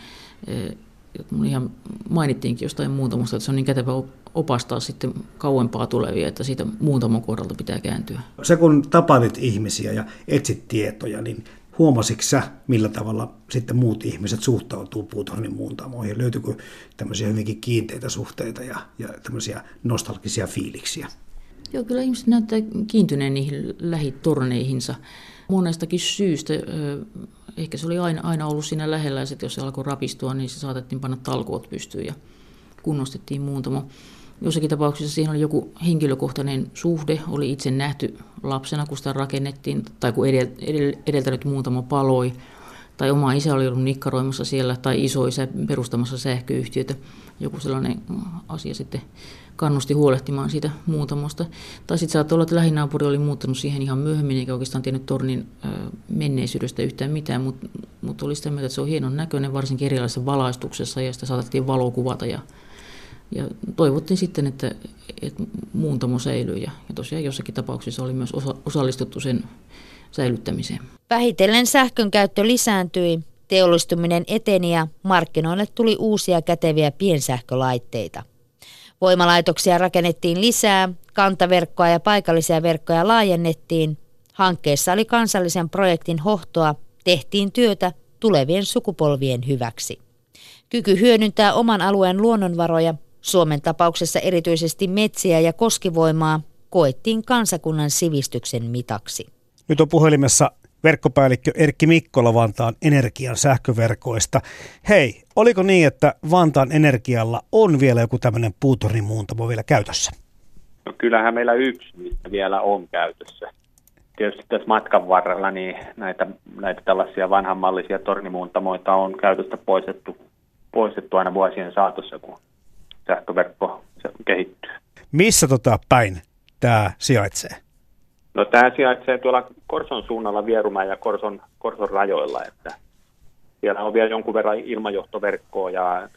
Mun ihan mainittiinkin jostain muuntamosta, että se on niin kätevä opastaa sitten kauempaa tulevia, että siitä muuntamon kohdalta pitää kääntyä. Se kun tapailit ihmisiä ja etsit tietoja, niin huomasitko sä, millä tavalla sitten muut ihmiset suhtautuu puutornin muuntamoihin? Löytyykö tämmöisiä hyvinkin kiinteitä suhteita ja tämmöisiä nostalgisia fiiliksiä? Joo, kyllä ihmiset näyttää kiintyneen niihin lähitorneihinsa monestakin syystä. Ehkä se oli aina ollut siinä lähellä, ja jos se alkoi rapistua, niin se saatettiin panna talkoot pystyyn ja kunnostettiin muuntamo. Jossakin tapauksessa siihen oli joku henkilökohtainen suhde, oli itse nähty lapsena, kun sitä rakennettiin, tai kun edeltänyt muutama paloi, tai oma isä oli ollut nikkaroimassa siellä, tai isoisä perustamassa sähköyhtiötä. Joku sellainen asia sitten kannusti huolehtimaan siitä muuntamosta. Tai sitten saattoi olla, että lähinaapuri oli muuttanut siihen ihan myöhemmin, eikä oikeastaan tiennyt tornin menneisyydestä yhtään mitään, mutta oli sitä mieltä, että se on hienon näköinen, varsinkin erilaisessa valaistuksessa, ja sitä saatettiin valokuvata ja toivottiin sitten, että muuntamo säilyy ja tosiaan jossakin tapauksessa oli myös osallistuttu sen säilyttämiseen. Vähitellen sähkön käyttö lisääntyi, teollistuminen eteni ja markkinoille tuli uusia käteviä piensähkölaitteita. Voimalaitoksia rakennettiin lisää, kantaverkkoa ja paikallisia verkkoja laajennettiin. Hankkeessa oli kansallisen projektin hohtoa, tehtiin työtä tulevien sukupolvien hyväksi. Kyky hyödyntää oman alueen luonnonvaroja, Suomen tapauksessa erityisesti metsiä ja koskivoimaa, koettiin kansakunnan sivistyksen mitaksi. Nyt on puhelimessa verkkopäällikkö Erkki Mikkola Vantaan Energian sähköverkoista. Hei, oliko niin, että Vantaan Energialla on vielä joku tämmöinen puutornin muuntamo vielä käytössä? No kyllähän meillä yksi niistä vielä on käytössä. Tietysti tässä matkan varrella niin näitä tällaisia vanhanmallisia tornimuuntamoita on käytöstä poistettu aina vuosien saatossa, kun sähköverkko kehittyy. Missä päin tämä sijaitsee? No tämä sijaitsee tuolla Korson suunnalla Vierumäen ja Korson rajoilla, että siellä on vielä jonkun verran ilmajohtoverkkoa ja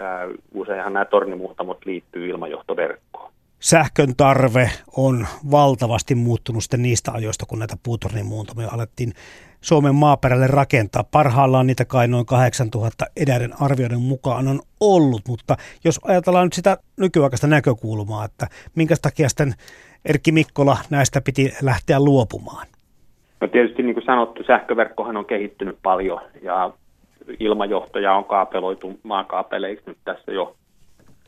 useinhan nämä tornimuuntamot liittyy ilmajohtoverkkoon. Sähkön tarve on valtavasti muuttunut sitten niistä ajoista, kun näitä puutornimuuntamoja alettiin Suomen maaperälle rakentaa. Parhaillaan niitä kai noin 8000 eräiden arvioiden mukaan on ollut, mutta jos ajatellaan nyt sitä nykyaikaista näkökulmaa, että minkä takia sitten Erkki Mikkola näistä piti lähteä luopumaan? No tietysti niin kuin sanottu, sähköverkkohan on kehittynyt paljon ja ilmajohtoja on kaapeloitu maakaapeleiksi nyt tässä jo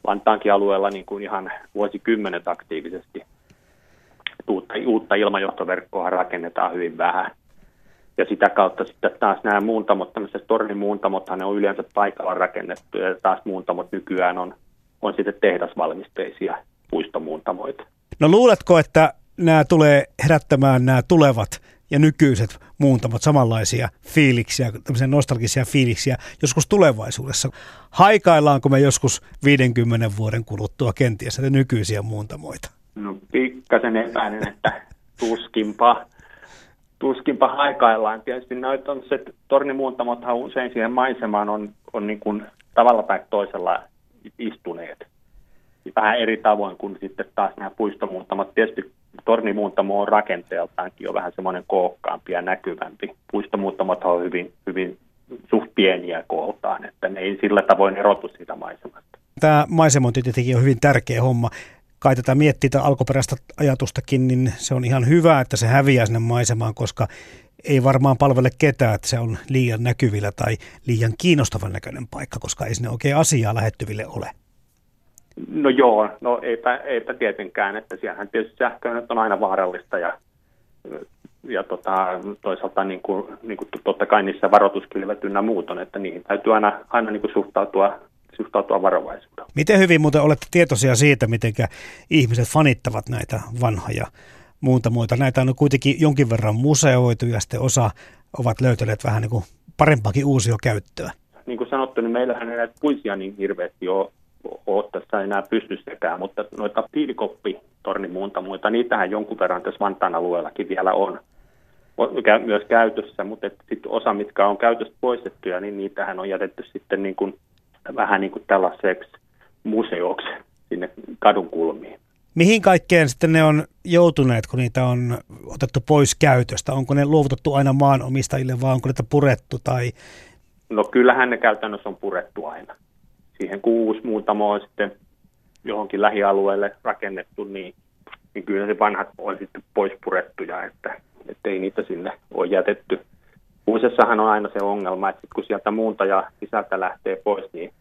Vantaankin alueella niin kuin ihan vuosikymmenet aktiivisesti. Uutta ilmajohtoverkkoa rakennetaan hyvin vähän. Ja sitä kautta sitten taas nämä muuntamot, tämmöiset tornimuuntamothan ne on yleensä paikalla rakennettu, ja taas muuntamot nykyään on sitten tehdasvalmisteisia puistomuuntamoita. No luuletko, että nämä tulee herättämään nämä tulevat ja nykyiset muuntamot samanlaisia fiiliksiä, tämmöisiä nostalgisia fiiliksiä joskus tulevaisuudessa? Haikaillaanko me joskus 50 vuoden kuluttua kenties näitä nykyisiä muuntamoita? No pikkasen epäilen, että tuskinpa haikaillaan. Tietysti noita on se, tornimuuntamothan usein siihen maisemaan on niin kuin tavalla tai toisella istuneet. Vähän eri tavoin kuin sitten taas nämä puistomuuntamot. Tietysti tornimuuntamo on rakenteeltaankin jo vähän semmoinen kookkaampi ja näkyvämpi. Puistomuuntamothan on hyvin, hyvin suht pieniä kooltaan, että ne ei sillä tavoin erotu siitä maisemasta. Tämä maisemointi tietenkin on hyvin tärkeä homma. Kai tätä miettii tätä alkuperäistä ajatustakin, niin se on ihan hyvä, että se häviää sinne maisemaan, koska ei varmaan palvele ketään, että se on liian näkyvillä tai liian kiinnostavan näköinen paikka, koska ei sinne oikein asiaa lähettyville ole. No joo, no eipä tietenkään, että siellähän tietysti sähkö on aina vaarallista ja toisaalta niin kuin totta kai niissä varoituskilvet ynnä muut on, että niihin täytyy aina niin kuin suhtautua varovaisuudella. Miten hyvin muuten olette tietoisia siitä, miten ihmiset fanittavat näitä vanhoja muuntamoita? Näitä on kuitenkin jonkin verran museoitu ja sitten osa ovat löytäneet vähän niin kuin parempaakin uusiokäyttöä. Niin kuin sanottu, niin meillähän ei näitä puisia niin hirveästi ole tässä enää pystyssäkään, mutta noita piilikoppitornimuuntamoita, niitähän jonkun verran tässä Vantaan alueellakin vielä on myös käytössä, mutta sitten osa, mitkä on käytöstä poistettuja, niin niitähän on jätetty sitten niin kuin vähän niin kuin tällaiseksi museoksi sinne kadun kulmiin. Mihin kaikkeen sitten ne on joutuneet, kun niitä on otettu pois käytöstä? Onko ne luovutettu aina maanomistajille vai onko niitä purettu? Tai? No kyllähän ne käytännössä on purettu aina. Siihen kun uusi muuntamo on sitten johonkin lähialueelle rakennettu, niin kyllä se vanhat on sitten pois purettuja, että ei niitä sinne ole jätetty. Uusessahan on aina se ongelma, että kun sieltä muuntaja sisältä lähtee pois, niin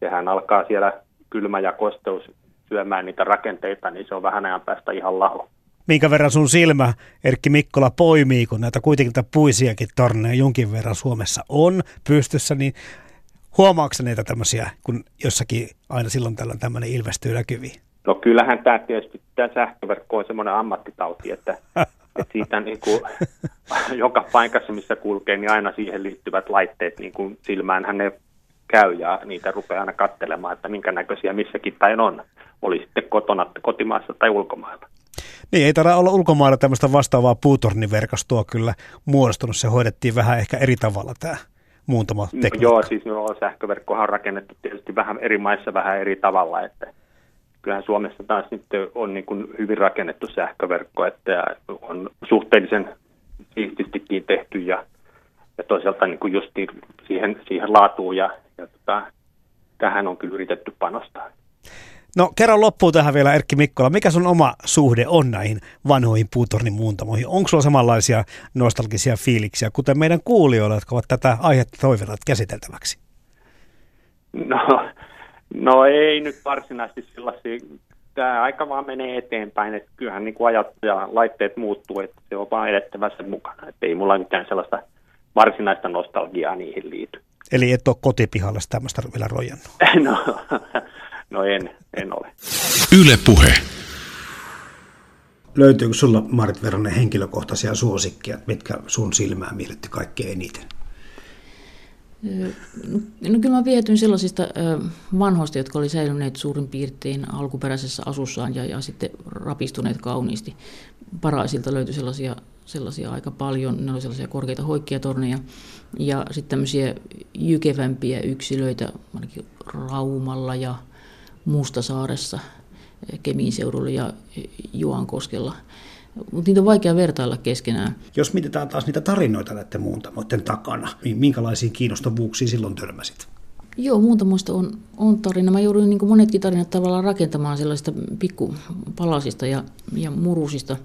sehän alkaa siellä kylmä ja kosteus syömään niitä rakenteita, niin se on vähän ajan päästä ihan laho. Minkä verran sun silmä, Erkki Mikkola, poimii, kun näitä kuitenkin puisiakin torneja jonkin verran Suomessa on pystyssä, niin huomaatko näitä tämmöisiä, kun jossakin aina silloin tällöin tämmöinen ilmestyy näkyviin? No kyllähän tämä tietysti, tämä sähköverkko on semmoinen ammattitauti, että siitä niin kuin, joka paikassa, missä kulkee, niin aina siihen liittyvät laitteet niin kuin silmäänhän ne käy ja niitä rupeaa aina katselemaan, että minkä näköisiä missäkin päin on, oli sitten kotona, kotimaassa tai ulkomailla. Niin, ei taida olla ulkomailla tämmöistä vastaavaa puutorniverkostoa kyllä muodostunut, se hoidettiin vähän ehkä eri tavalla tämä muuntama tekniikka. No, joo, siis sähköverkkohan on rakennettu tietysti vähän eri maissa vähän eri tavalla, että kyllähän Suomessa taas nyt on niin kuin hyvin rakennettu sähköverkko, että on suhteellisen siististikin tehty ja toisaalta niin kuin just siihen laatuun ja tähän on kyllä yritetty panostaa. No kerran loppuun tähän vielä, Erkki Mikkola, mikä sun oma suhde on näihin vanhoihin puutornimuuntamoihin? Onko sulla samanlaisia nostalgisia fiiliksiä, kuten meidän kuulijoilla, jotka ovat tätä aihetta toiveneet käsiteltäväksi? No ei nyt varsinaisesti sellaisia. Tämä aika vaan menee eteenpäin, että kyllähän niin kuin ajat ja laitteet muuttuu, että se on vaan edettävä sen mukana. Että ei mulla mitään sellaista varsinaista nostalgiaa niihin liity. Eli et ole kotipihalla tämmöistä vielä rojannut? No en ole. Yle Puhe. Löytyykö sulla, Maarit Veronen, henkilökohtaisia suosikkia, mitkä sun silmää miellytti kaikkein eniten? No kyllä mä vietyin sellaisista vanhoista, jotka oli säilyneet suurin piirtein alkuperäisessä asussaan ja sitten rapistuneet kauniisti. Paraisilta löytyi sellaisia aika paljon, ne oli sellaisia korkeita hoikkiatorneja ja sitten tämmöisiä jykevämpiä yksilöitä, ainakin Raumalla ja Mustasaaressa, Kemin seudulla ja Juankoskella. Mutta niitä on vaikea vertailla keskenään. Jos mietitään taas niitä tarinoita näiden muuntamoiden takana, niin minkälaisiin kiinnostavuuksiin silloin törmäsit? Joo, muuntamoista on tarina. Mä jouduin niin kuin monetkin tarinat tavallaan rakentamaan sellaisista pikkupalasista ja murusista,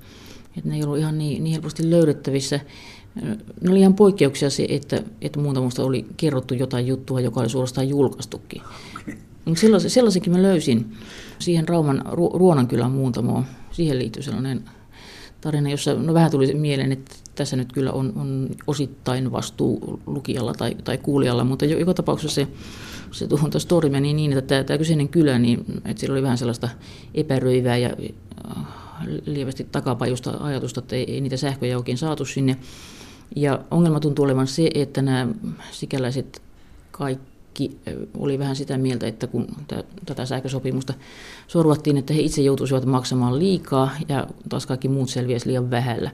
että ne ei ollut ihan niin helposti löydettävissä. Ne oli ihan poikkeuksia se, että muuntamoista oli kerrottu jotain juttua, joka oli suorastaan julkaistukin. Sellaisenkin mä löysin siihen Rauman Ruonankylän muuntamoon. Siihen liittyy sellainen tarina, jossa vähän tuli mieleen, että tässä nyt kyllä on osittain vastuu lukijalla tai kuulijalla, mutta joka tapauksessa se tuohon story meni niin, että tämä kyseinen kylä, niin, että sillä oli vähän sellaista epäröivää ja lievästi takapajusta ajatusta, että ei niitä sähköjä oikein saatu sinne. Ja ongelma tuntuu olevan se, että nämä sikäläiset kaikki oli vähän sitä mieltä, että kun tätä sähkösopimusta sorvattiin, että he itse joutuisivat maksamaan liikaa ja taas kaikki muut selviäisi liian vähällä.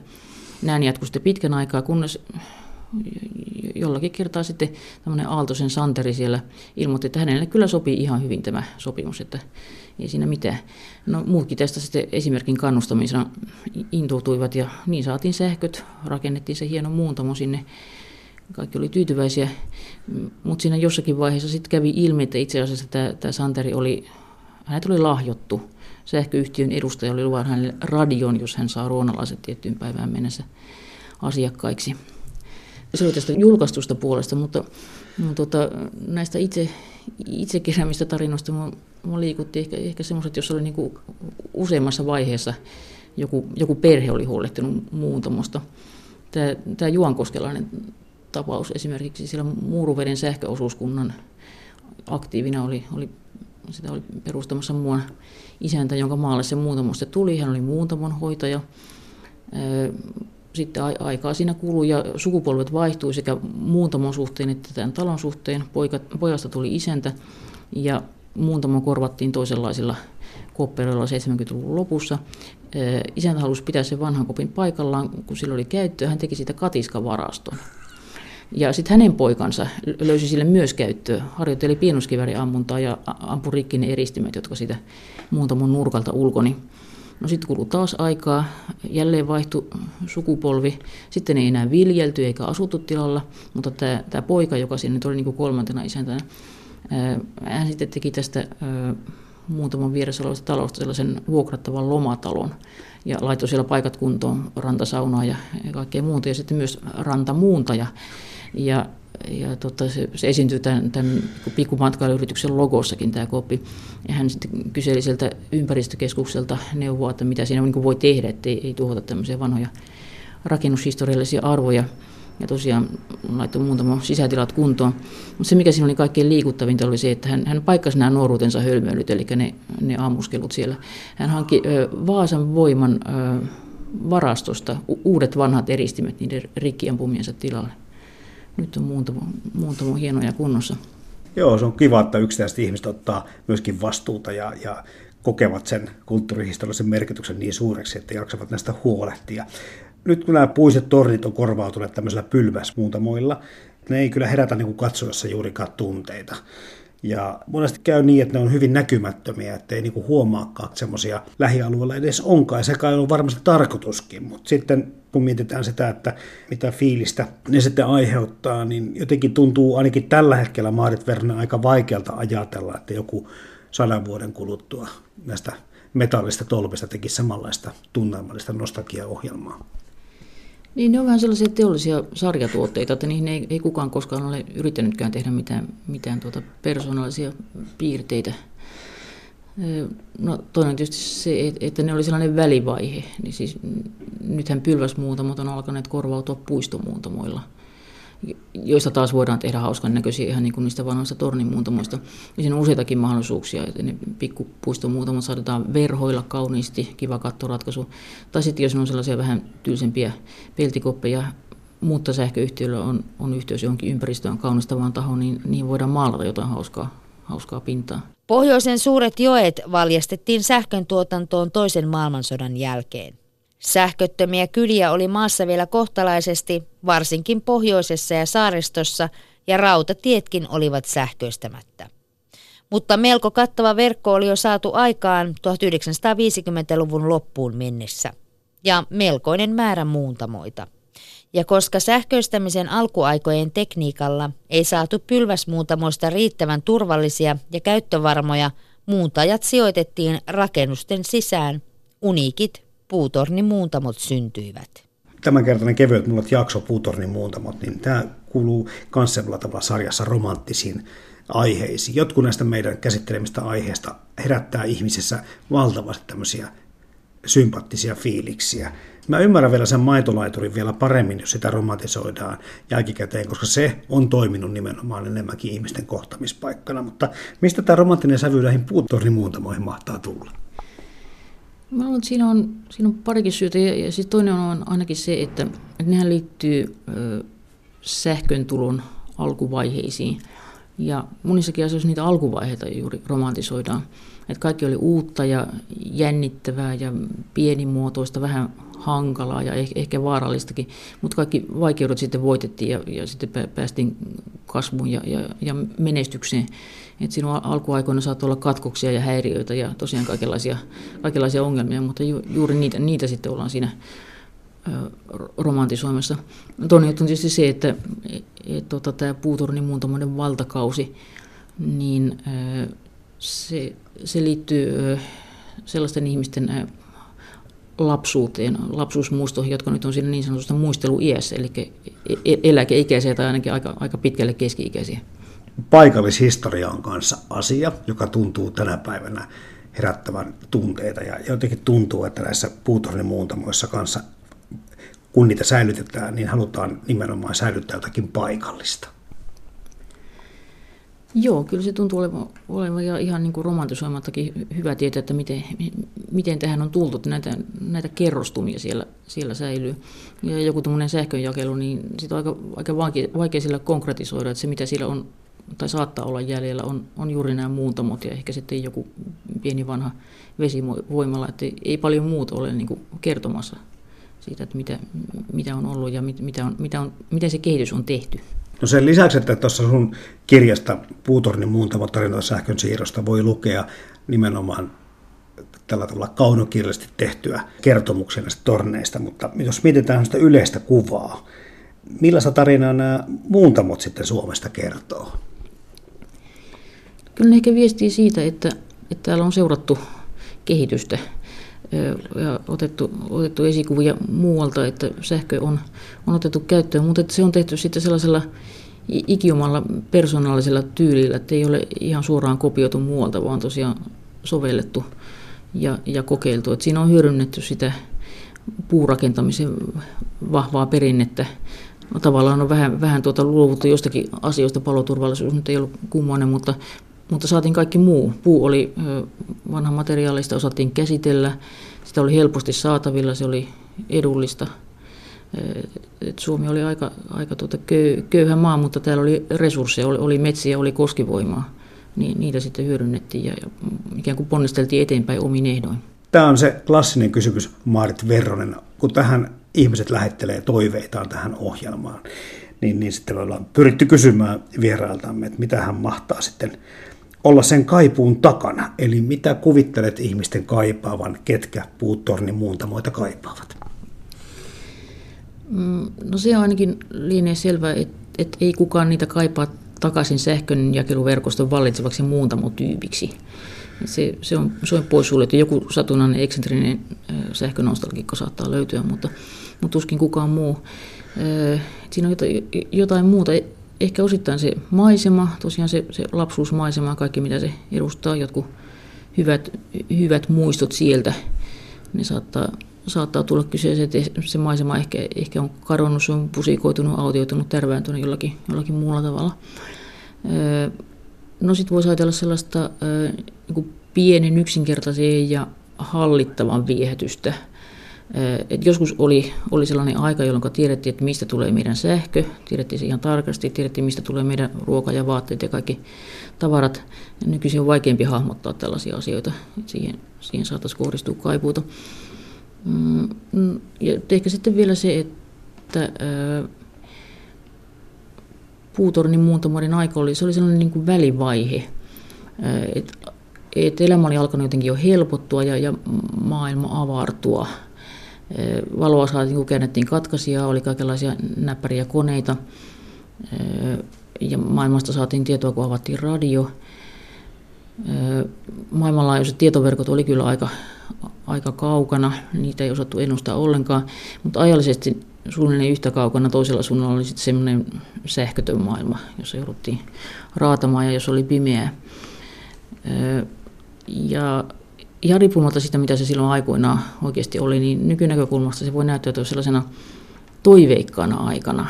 Näin jatkui sitten pitkän aikaa, kunnes jollakin kertaa sitten tämmöinen Aaltosen Santeri siellä ilmoitti, että hänelle kyllä sopii ihan hyvin tämä sopimus, että ei siinä mitään. No muutkin tästä sitten esimerkin kannustamisena intoutuivat ja niin saatiin sähköt, rakennettiin se hieno muuntamo sinne. Kaikki oli tyytyväisiä, mutta siinä jossakin vaiheessa sitten kävi ilmi, että itse asiassa tämä Santeri hänet oli lahjottu. Sähköyhtiön edustaja oli luvannut hänelle radion, jos hän saa ruonalaiset tiettyyn päivään mennessä asiakkaiksi. Se oli tästä julkaistusta puolesta, mutta näistä itse keräämistä tarinoista minua liikutti ehkä semmoiset, jossa oli niinku useammassa vaiheessa joku perhe oli huolehtinut muuntamosta. Tämä juankoskelainen tapaus esimerkiksi, siellä Muuruveden sähköosuuskunnan aktiivina oli perustamassa muuan isäntä, jonka maalle se muuntamosta tuli. Hän oli muuntamonhoitaja. Sitten aikaa siinä kului ja sukupolvet vaihtui sekä muuntamon suhteen että tämän talon suhteen. Pojasta tuli isäntä ja muuntamo korvattiin toisenlaisilla kopperoilla 70-luvun lopussa. Isäntä halusi pitää sen vanhan kopin paikallaan, kun sillä oli käyttöä. Hän teki siitä katiskavaraston. Ja sitten hänen poikansa löysi sille myös käyttöä, harjoitteli pienuskiväriammuntaa ja ampui rikki ne eristimet, jotka siitä muuntamon nurkalta ulkoni. No sitten kului taas aikaa, jälleen vaihtui sukupolvi, sitten ei enää viljelty eikä asuttu tilalla, mutta tämä poika, joka siinä nyt oli niinku kolmantena isäntänä, hän sitten teki tästä muutaman vieressä olevasta talosta sellaisen vuokrattavan lomatalon ja laittoi siellä paikat kuntoon, rantasaunaa ja kaikkea muuta ja sitten myös rantamuuntaja. Se esiintyy tämän pikkumatkailuyrityksen logossakin tämä koppi. Ja hän sitten kyseli sieltä ympäristökeskukselta neuvoa, että mitä siinä niin voi tehdä, ettei tuhota tämmöisiä vanhoja rakennushistoriallisia arvoja. Ja tosiaan laittoi muutama sisätilat kuntoon. Mutta se, mikä siinä oli kaikkein liikuttavinta, oli se, että hän paikkasi nämä nuoruutensa hölmöilyt, eli ne aamuskelut siellä. Hän hankki Vaasan voiman varastosta uudet vanhat eristimet niiden rikkiampumiensa tilalle. Nyt on muuntamo hienoja kunnossa. Joo, se on kiva, että yksittäiset ihmiset ottaa myöskin vastuuta ja kokevat sen kulttuurihistoriallisen merkityksen niin suureksi, että jaksavat näistä huolehtia. Nyt kun nämä puiset tornit on korvautuneet tämmöisillä pylväsmuuntamoilla, ne ei kyllä herätä niin kuin katsojassa juurikaan tunteita. Ja monesti käy niin, että ne on hyvin näkymättömiä, ettei niin kuin huomaakaan semmoisia lähialueilla edes onkaan. Se kai on varmasti tarkoituskin, mutta sitten kun mietitään sitä, että mitä fiilistä ne sitten aiheuttaa, niin jotenkin tuntuu ainakin tällä hetkellä, Maarit Veronen, aika vaikealta ajatella, että joku 100 vuoden kuluttua näistä metallista tolpista teki samanlaista tunnelmallista nostalgiaohjelmaa. Niin, ne on vähän sellaisia teollisia sarjatuotteita, että niihin ei kukaan koskaan ole yrittänytkään tehdä mitään persoonallisia piirteitä. No toinen on tietysti se, että ne oli sellainen välivaihe. Niin siis, nythän pylväsmuuntamot on alkaneet korvautua puistomuuntamoilla. joista taas voidaan tehdä hauskan näköisiä ihan niin kuin niistä vanhoista tornimuuntamoista. Ja siinä on useitakin mahdollisuuksia, että ne pikkupuistomuuntamot saatetaan verhoilla kauniisti, kiva kattoratkaisu. Tai sitten jos ne on sellaisia vähän tylsempiä peltikoppeja, mutta sähköyhtiöllä on yhteys johonkin ympäristöön kaunistavaan tahoon, niin voidaan maalata jotain hauskaa pintaa. Pohjoisen suuret joet valjastettiin sähköntuotantoon toisen maailmansodan jälkeen. Sähköttömiä kyliä oli maassa vielä kohtalaisesti, varsinkin pohjoisessa ja saaristossa, ja rautatietkin olivat sähköistämättä. Mutta melko kattava verkko oli jo saatu aikaan 1950-luvun loppuun mennessä, ja melkoinen määrä muuntamoita. Ja koska sähköistämisen alkuaikojen tekniikalla ei saatu pylväsmuuntamoista riittävän turvallisia ja käyttövarmoja, muuntajat sijoitettiin rakennusten sisään, uniikit puutornimuuntamot syntyivät. Tämänkertainen kevyet mullat jakso puutornimuuntamot, niin tämä kuuluu kanssevalla tavalla sarjassa romanttisiin aiheisiin. Jotkut näistä meidän käsittelemistä aiheista herättää ihmisessä valtavasti tämmöisiä sympaattisia fiiliksiä. Mä ymmärrän vielä sen maitolaiturin vielä paremmin, jos sitä romantisoidaan jälkikäteen, koska se on toiminut nimenomaan enemmänkin ihmisten kohtaamispaikkana. Mutta mistä tämä romanttinen sävy näihin puutornimuuntamoihin mahtaa tulla? Mä luulen, että siinä on parikin syytä. Ja siis toinen on ainakin se, että nehän liittyy sähköntulon alkuvaiheisiin. Ja monissakin asioissa niitä alkuvaiheita juuri romantisoidaan. Että kaikki oli uutta ja jännittävää ja pienimuotoista, vähän hankalaa ja ehkä vaarallistakin. Mutta kaikki vaikeudet sitten voitettiin ja sitten päästiin kasvuun ja menestykseen. Et siinä alkuaikoina saattoi olla katkoksia ja häiriöitä ja tosiaan kaikenlaisia ongelmia, mutta juuri niitä sitten ollaan siinä romantisoimassa. Toinen juttu on tietysti se, että tämä puutornimuuntamoiden valtakausi, niin se liittyy sellaisten ihmisten lapsuuteen, lapsuusmuistoihin, jotka nyt on siinä niin sanotusta muisteluiässä, eli eläkeikäisiä tai ainakin aika pitkälle keski-ikäisiä. Paikallishistoria on kanssa asia, joka tuntuu tänä päivänä herättävän tunteita, ja jotenkin tuntuu, että näissä puutornimuuntamoissa kanssa, kun niitä säilytetään, niin halutaan nimenomaan säilyttää jotakin paikallista. Joo, kyllä se tuntuu olevan ja ihan niin kuin romantisoimattakin hyvä tietää, että miten tähän on tultu, että näitä kerrostumia siellä säilyy. Ja joku tämmöinen sähkönjakelu, niin sitä on aika vaikea sillä konkretisoida, että se mitä siellä on tai saattaa olla jäljellä on juuri nämä muuntamot ja ehkä sitten joku pieni vanha vesivoimala, että ei paljon muuta ole niin kuin kertomassa siitä, että mitä on ollut ja miten se kehitys on tehty. No sen lisäksi, että tuossa sun kirjasta Puutornimuuntamot tarinoita sähkön siirrosta voi lukea nimenomaan tällä tavalla kaunokirjallisesti tehtyä kertomuksia näistä torneista, mutta jos mietitään sitä yleistä kuvaa, millaista tarinaa nämä muuntamot sitten Suomesta kertoo? Kyllä ne ehkä viestii siitä, että täällä on seurattu kehitystä ja otettu esikuvia muualta, että sähkö on otettu käyttöön, mutta se on tehty sitten sellaisella ikiomalla persoonallisella tyylillä, että ei ole ihan suoraan kopioitu muualta, vaan tosiaan sovellettu ja kokeiltu. Että siinä on hyödynnetty sitä puurakentamisen vahvaa perinnettä. No, tavallaan on vähän luovuttu jostakin asioista, paloturvallisuus nyt ei ollut kummoinen, mutta saatiin kaikki muu. Puu oli vanha materiaalista, osattiin käsitellä, sitä oli helposti saatavilla, se oli edullista. Et Suomi oli aika köyhä maa, mutta täällä oli resursseja, oli metsiä, oli koskivoimaa. Niitä sitten hyödynnettiin ja ikään kuin ponnisteltiin eteenpäin omin ehdoin. Tämä on se klassinen kysymys, Maarit Verronen, kun tähän ihmiset lähettelee toiveitaan tähän ohjelmaan. Niin sitten ollaan pyritty kysymään vierailtamme, että mitä hän mahtaa sitten olla sen kaipuun takana. Eli mitä kuvittelet ihmisten kaipaavan, ketkä puutornimuuntamoita kaipaavat? No se ainakin lienee selvää, että ei kukaan niitä kaipaa takaisin sähkönjakeluverkoston vallitsevaksi muuntamotyypiksi. Se on poissuljettu. Joku satunnainen eksentrinen sähkönostalgikko saattaa löytyä, mutta tuskin kukaan muu. Siinä on jotain muuta. Ehkä osittain se maisema, tosiaan se lapsuusmaisema, kaikki mitä se edustaa, jotkut hyvät muistot sieltä, ne saattaa saattaa tulla kyseeseen, että se maisema ehkä on kadonnut, se on pusikoitunut, autioitunut, tärvääntynyt jollakin muulla tavalla. No sitten voisi ajatella sellaista niin pienen yksinkertaisen ja hallittavan viehätystä. Et joskus oli sellainen aika, jolloin tiedettiin, että mistä tulee meidän sähkö, tiedettiin se ihan tarkasti, tiedettiin mistä tulee meidän ruoka ja vaatteet ja kaikki tavarat. Ja nykyisin on vaikeampi hahmottaa tällaisia asioita, siihen saataisiin kohdistua kaipuuta. Ja ehkä sitten vielä se, että puutornin muuntamoiden aika oli sellainen niin kuin välivaihe. Et elämä oli alkanut jotenkin jo helpottua ja maailma avartua. Valoa saatiin, kun käännettiin katkaisijaa, oli kaikenlaisia näppäriä koneita ja maailmasta saatiin tietoa, kun avattiin radio. Maailmanlaajuiset tietoverkot oli kyllä aika kaukana, niitä ei osattu ennustaa ollenkaan, mutta ajallisesti suunnilleen yhtä kaukana toisella suunnalla oli sitten semmoinen sähkötön maailma, jossa jouduttiin raatamaan ja jos oli pimeää. Ja ihan riippumatta siitä, mitä se silloin aikoinaan oikeasti oli, niin nykynäkökulmasta se voi näyttäytyä sellaisena toiveikkaana aikana.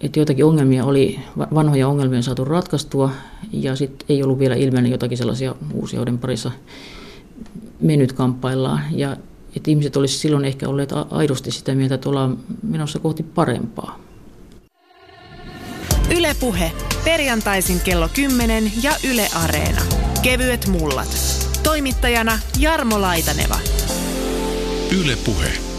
Että joitakin ongelmia oli, vanhoja ongelmia on saatu ratkaistua, ja sitten ei ollut vielä ilmennyt jotakin sellaisia uusia, joiden parissa me nyt kamppaillaan. Ja että ihmiset olisivat silloin ehkä olleet aidosti sitä mieltä, että ollaan menossa kohti parempaa. Yle Puhe. Perjantaisin kello 10 ja Yle Areena. Kevyet mullat. Toimittajana Jarmo Laitaneva. Yle Puhe.